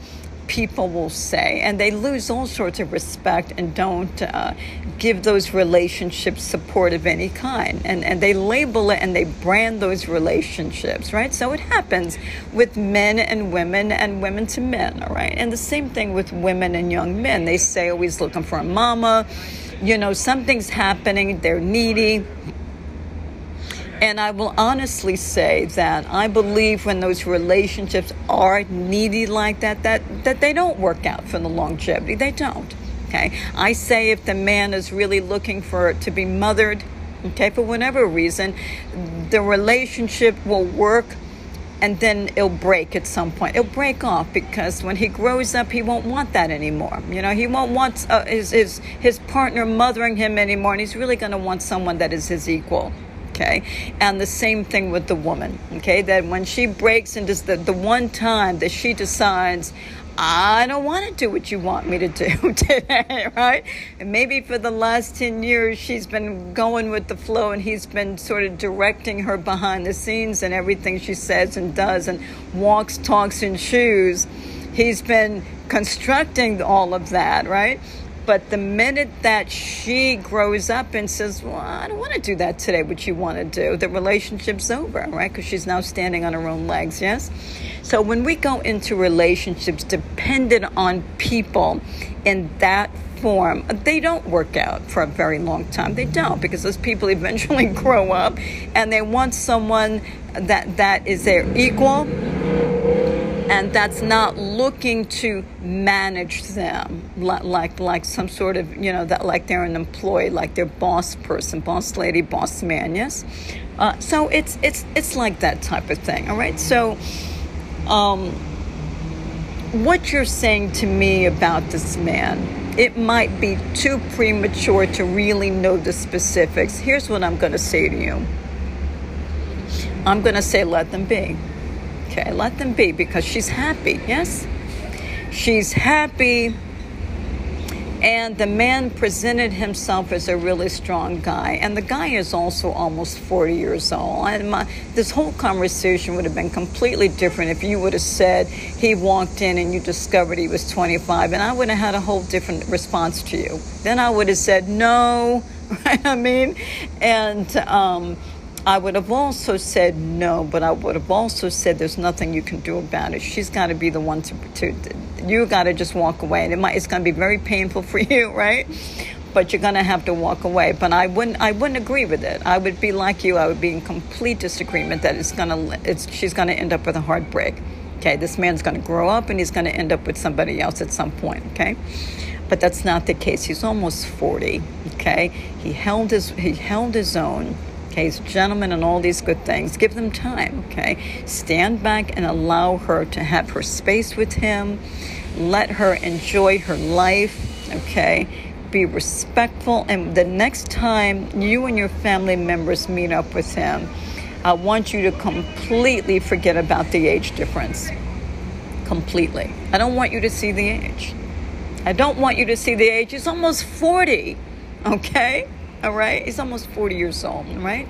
people will say. And they lose all sorts of respect and don't give those relationships support of any kind. And they label it and they brand those relationships, right? So it happens with men and women to men, all right? And the same thing with women and young men. They say, oh, he's looking for a mama. You know, something's happening, they're needy. And I will honestly say that I believe when those relationships are needy like that they don't work out for the longevity. They don't, okay? I say if the man is really looking for to be mothered, okay, for whatever reason, the relationship will work and then it'll break at some point. It'll break off because when he grows up, he won't want that anymore. You know, he won't want his partner mothering him anymore, and he's really going to want someone that is his equal, okay? And the same thing with the woman, okay? That when she breaks and does the one time that she decides, I don't want to do what you want me to do today, right? And maybe for the last 10 years, she's been going with the flow and he's been sort of directing her behind the scenes and everything she says and does and walks, talks, and shoes. He's been constructing all of that, right? But the minute that she grows up and says, well, I don't want to do that today, what you want to do, the relationship's over, right? Because she's now standing on her own legs, yes? So when we go into relationships dependent on people in that form, they don't work out for a very long time. They don't, because those people eventually grow up and they want someone that is their equal and that's not looking to manage them like some sort of, you know, that like they're an employee, like their boss person, boss lady, boss man, yes? So it's like that type of thing, all right? So what you're saying to me about this man, it might be too premature to really know the specifics. Here's what I'm going to say to you. I'm going to say let them be. Okay, let them be, because she's happy, yes? She's happy, and the man presented himself as a really strong guy, and the guy is also almost 40 years old. And this whole conversation would have been completely different if you would have said he walked in and you discovered he was 25, and I would have had a whole different response to you. Then I would have said no, right? I mean, and I would have also said no, but I would have also said there's nothing you can do about it. She's got to be the one to you got to just walk away. And it's going to be very painful for you, right? But you're going to have to walk away. But I wouldn't agree with it. I would be like you. I would be in complete disagreement that she's going to end up with a heartbreak. Okay, this man's going to grow up and he's going to end up with somebody else at some point, okay? But that's not the case. He's almost 40, okay? He held his own. Okay, he's a gentleman and all these good things. Give them time, okay? Stand back and allow her to have her space with him. Let her enjoy her life, okay? Be respectful. And the next time you and your family members meet up with him, I want you to completely forget about the age difference. Completely. I don't want you to see the age. I don't want you to see the age. He's almost 40, okay? All right? He's almost 40 years old, right?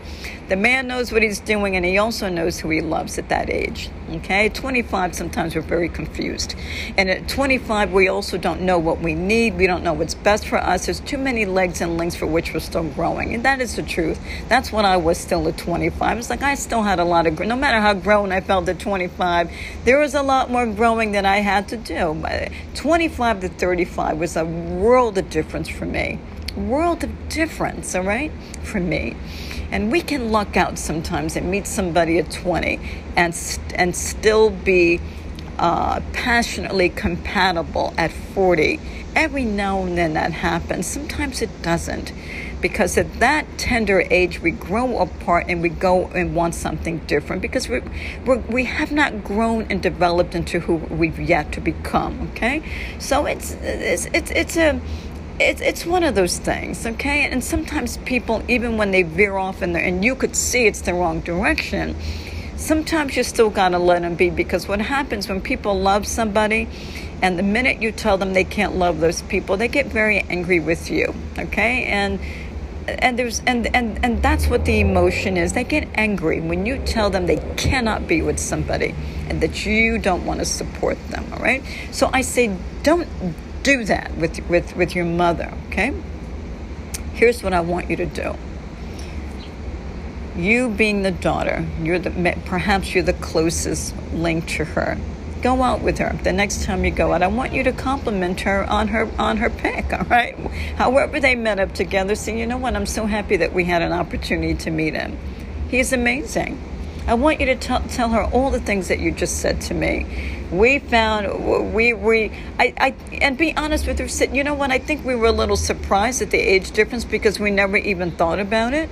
The man knows what he's doing, and he also knows who he loves at that age, okay? 25, sometimes we're very confused. And at 25, we also don't know what we need. We don't know what's best for us. There's too many legs and links for which we're still growing, and that is the truth. That's what I was still at 25. It's like I still had a lot of, no matter how grown I felt at 25, there was a lot more growing that I had to do. But 25 to 35 was a world of difference for me. World of difference, all right, for me. And we can luck out sometimes and meet somebody at 20 and still be passionately compatible at 40. Every now and then that happens. Sometimes it doesn't, because at that tender age we grow apart and we go and want something different, because we have not grown and developed into who we've yet to become. Okay, so it's one of those things, okay? And sometimes people, even when they veer off and you could see it's the wrong direction, sometimes you still got to let them be, because what happens when people love somebody and the minute you tell them they can't love those people, they get very angry with you, okay? And that's what the emotion is. They get angry when you tell them they cannot be with somebody and that you don't want to support them, all right? So I say don't do that with your mother, okay? Here's what I want you to do. You being the daughter, perhaps you're the closest link to her. Go out with her. The next time you go out, I want you to compliment her on her pick, all right? However they met up together, say, you know what, I'm so happy that we had an opportunity to meet him. He's amazing. I want you to tell her all the things that you just said to me. And be honest with her. Said, you know what? I think we were a little surprised at the age difference because we never even thought about it.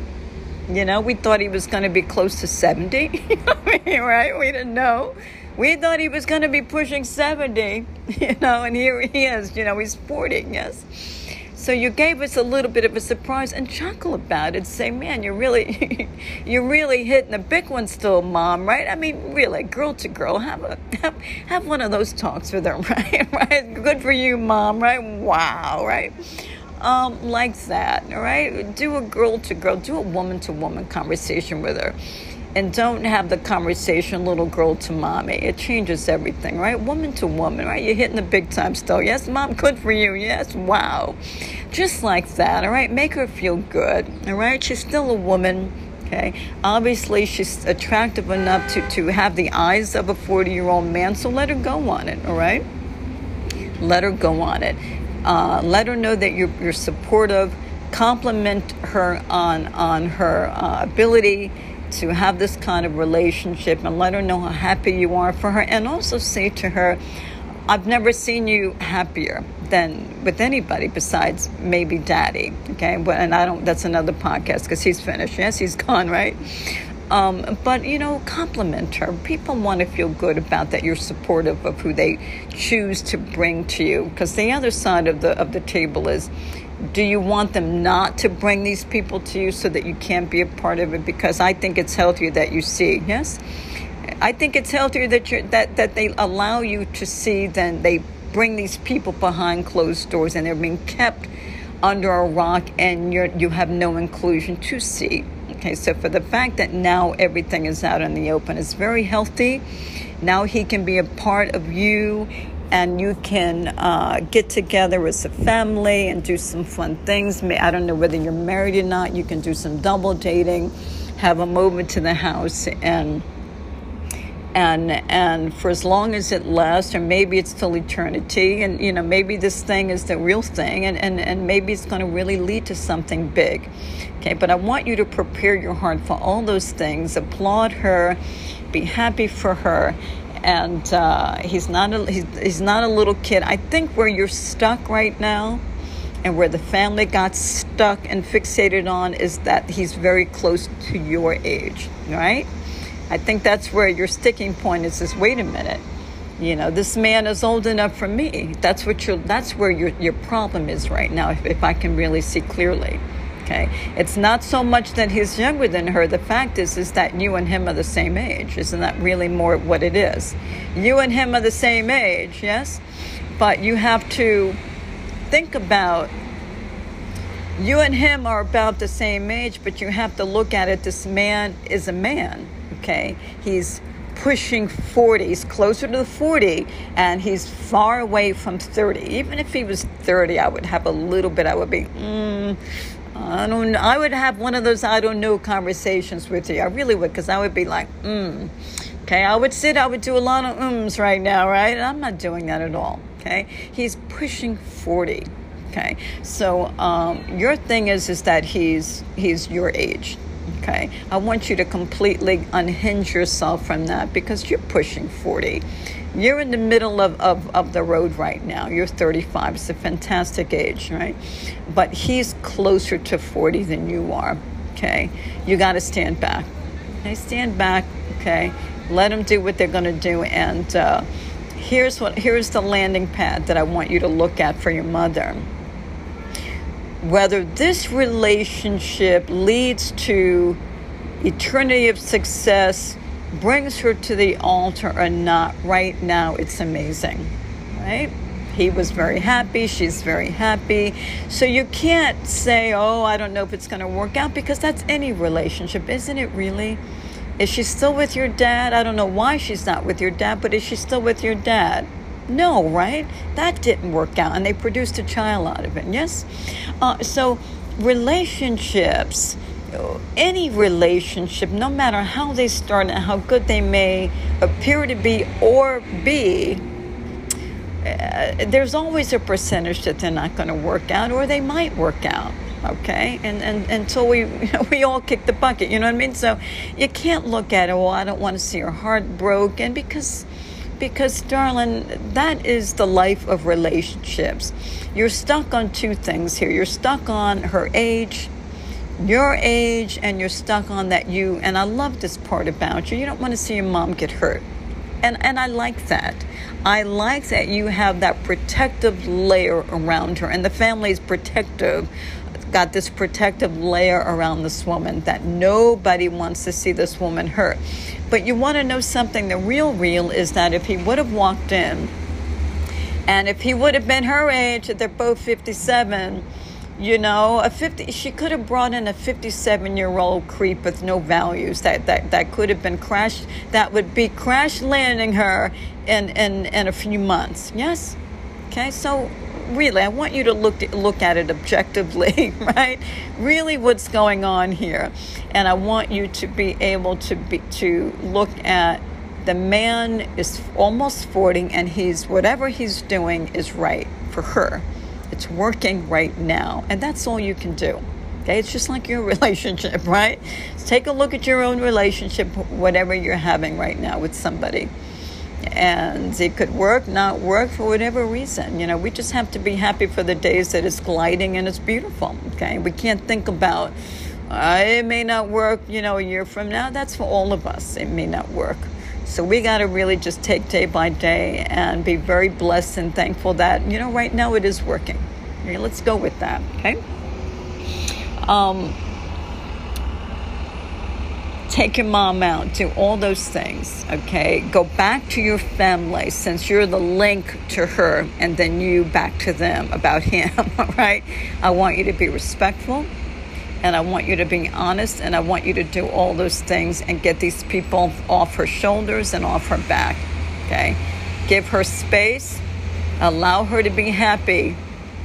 You know, we thought he was going to be close to 70, you know what I mean, right? We didn't know. We thought he was going to be pushing 70, you know, and here he is, you know, he's 40, yes. So you gave us a little bit of a surprise, and chuckle about it. Say, man, you're really hitting the big one still, Mom, right? I mean, really, girl to girl, have one of those talks with her, right? Right? Good for you, Mom, right? Wow, right? Like that, all right? Do a girl to girl, do a woman conversation with her. and don't have the conversation, little girl to mommy. It changes everything, right? Woman to woman, right? You're hitting the big time still. Yes, mom, good for you. Yes, wow. Just like that, all right? Make her feel good, all right? She's still a woman, okay? Obviously, she's attractive enough to have the eyes of a 40-year-old man, so let her go on it, all right? Let her go on it. Let her know that you're supportive. Compliment her on her ability to have this kind of relationship, and let her know how happy you are for her. And also say to her, I've never seen you happier than with anybody besides maybe daddy. Okay. And I don't, that's another podcast because he's finished. Yes, he's gone, right? But, you know, compliment her. People want to feel good about that. You're supportive of who they choose to bring to you, because the other side of the table is, do you want them not to bring these people to you so that you can't be a part of it? Because I think it's healthier that you see. Yes, I think it's healthier that that they allow you to see than they bring these people behind closed doors and they're being kept under a rock and you have no inclusion to see. Okay, so for the fact that now everything is out in the open, it's very healthy. Now he can be a part of you, and you can get together as a family and do some fun things. I don't know whether you're married or not. You can do some double dating, have him over to the house, and for as long as it lasts, or maybe it's till eternity, and you know, maybe this thing is the real thing, and maybe it's going to really lead to something big. Okay, but I want you to prepare your heart for all those things. Applaud her, be happy for her, and he's not a little kid. I think where you're stuck right now, and where the family got stuck and fixated on, is that he's very close to your age, right? I think that's where your sticking point is wait a minute. You know, this man is old enough for me. That's what that's where your problem is right now, if I can really see clearly. Okay. It's not so much that he's younger than her. The fact is that you and him are the same age. Isn't that really more what it is? You and him are the same age, yes? But you have to think about, you and him are about the same age, but you have to look at it. This man is a man, okay? He's pushing 40, he's closer to the 40, and he's far away from 30. Even if he was 30, I would have a little bit, I would be, I would have one of those I don't know conversations with you. I really would, because I would be like, okay, I would do a lot of right now, right? And I'm not doing that at all, okay? He's pushing 40, okay? So your thing is that he's your age, okay? I want you to completely unhinge yourself from that, because you're pushing 40. You're in the middle of the road right now. You're 35. It's a fantastic age, right? But he's closer to 40 than you are, okay? You got to stand back. Okay, stand back, okay? Let them do what they're going to do. And here's the landing pad that I want you to look at for your mother. Whether this relationship leads to eternity of success, brings her to the altar or not, right now it's amazing, right? He was very happy, she's very happy. So you can't say, oh, I don't know if it's going to work out, because that's any relationship, isn't it really? Is she still with your dad? I don't know why she's not with your dad, but is she still with your dad? No, right? That didn't work out, and they produced a child out of it, yes? So relationships, any relationship, no matter how they start and how good they may appear to be or be, there's always a percentage that they're not going to work out, or they might work out, okay? And until we all kick the bucket, you know what I mean? So you can't look at, oh, I don't want to see her heart broken, because darling, that is the life of relationships. You're stuck on two things here. You're stuck on her age, your age, and you're stuck on that you, and I love this part about you don't want to see your mom get hurt, and I like that you have that protective layer around her, and the family is protective, got this protective layer around this woman that nobody wants to see this woman hurt. But you want to know something, the real is that if he would have walked in, and if he would have been her age, they're both 57, You know, she could have brought in a 57-year-old creep with no values. That could have been crashed. That would be crash landing her in a few months. Yes. Okay. So really, I want you to look at it objectively, right? Really, what's going on here, and I want you to be able to look at the man is almost 40, and whatever he's doing is right for her. It's working right now, and that's all you can do. Okay, it's just like your relationship, right? So take a look at your own relationship, whatever you're having right now with somebody, and it could work, not work, for whatever reason. You know, we just have to be happy for the days that it's gliding and it's beautiful. Okay, we can't think about it may not work. You know, a year from now, that's for all of us. It may not work. So we got to really just take day by day and be very blessed and thankful that, you know, right now it is working. Okay, let's go with that, okay? Take your mom out. Do all those things, okay? Go back to your family, since you're the link to her, and then you back to them about him, all right? I want you to be respectful, and I want you to be honest, and I want you to do all those things and get these people off her shoulders and off her back, okay? Give her space. Allow her to be happy,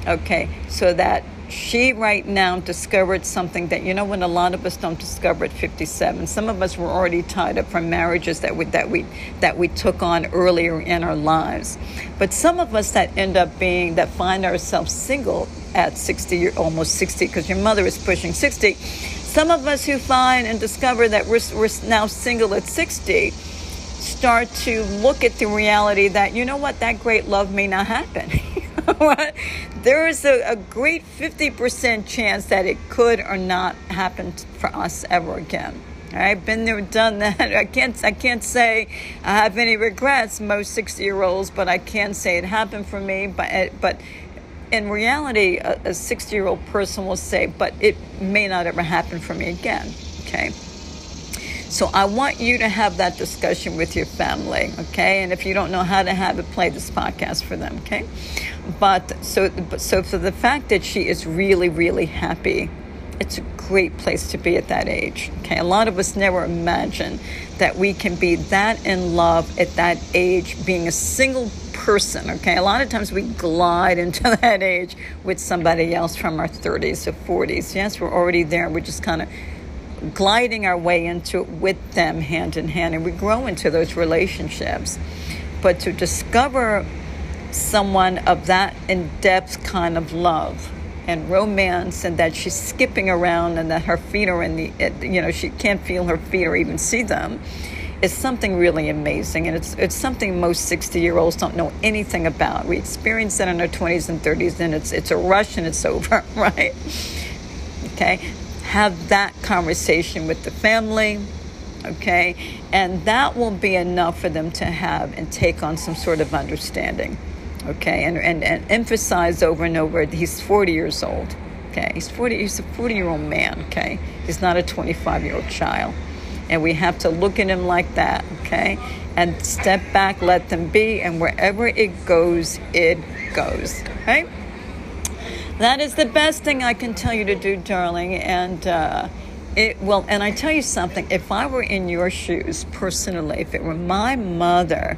okay? So that she right now discovered something that, you know, when a lot of us don't discover at 57. Some of us were already tied up from marriages that we took on earlier in our lives. But some of us that find ourselves single at 60, almost 60, because your mother is pushing 60. Some of us who find and discover that we're now single at 60 start to look at the reality that, you know what, that great love may not happen. There is a great 50% chance that it could or not happen for us ever again. I've been there, done that. I can't say I have any regrets, most 60-year-olds, but I can say it happened for me. But in reality, a 60-year-old person will say, but it may not ever happen for me again, okay? So I want you to have that discussion with your family, okay? And if you don't know how to have it, play this podcast for them, okay? But for the fact that she is really, really happy, it's a great place to be at that age, okay? A lot of us never imagine that we can be that in love at that age, being a single person, okay? A lot of times we glide into that age with somebody else from our 30s or 40s. Yes, we're already there. We're just kind of gliding our way into it with them hand in hand, and we grow into those relationships. But to discover someone of that in-depth kind of love and romance, and that she's skipping around and that her feet are she can't feel her feet or even see them, is something really amazing. And it's something most 60-year-olds don't know anything about. We experience that in our 20s and 30s, and it's a rush and it's over, right? Okay. Have that conversation with the family, okay? And that will be enough for them to have and take on some sort of understanding, okay? And emphasize over and over, he's 40 years old, okay? He's a 40-year-old man, okay? He's not a 25-year-old child. And we have to look at him like that, okay? And step back, let them be, and wherever it goes, okay? That is the best thing I can tell you to do, darling, and it will. And I tell you something, if I were in your shoes personally, if it were my mother,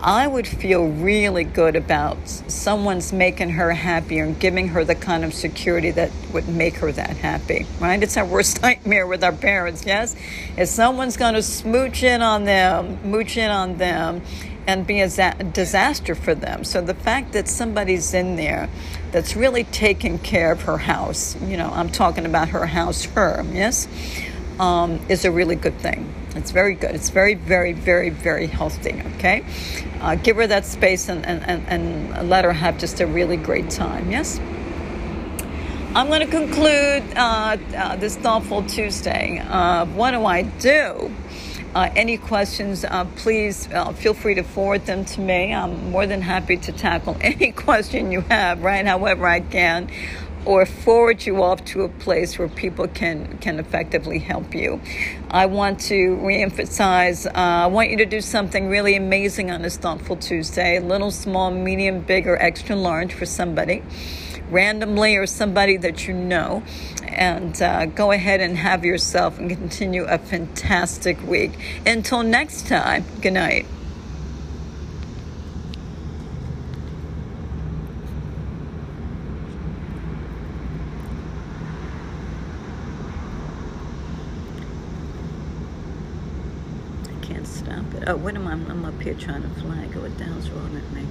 I would feel really good about someone's making her happier and giving her the kind of security that would make her that happy, right? It's our worst nightmare with our parents, yes? If someone's going to mooch in on them, and be a disaster for them. So the fact that somebody's in there that's really taking care of her house, you know, I'm talking about her house, her, yes, is a really good thing. It's very good. It's very, very, very, very healthy, okay? Give her that space and let her have just a really great time, yes? I'm going to conclude this Thoughtful Tuesday. What do I do? Any questions, please feel free to forward them to me. I'm more than happy to tackle any question you have, right? However I can. or forward you off to a place where people can effectively help you. I want to reemphasize, I want you to do something really amazing on this Thoughtful Tuesday, little, small, medium, big, or extra large for somebody, randomly or somebody that you know, and go ahead and have yourself and continue a fantastic week. Until next time, good night. I can't stop it. Oh, what am I? I'm up here trying to flag. Oh, what the hell's wrong with me?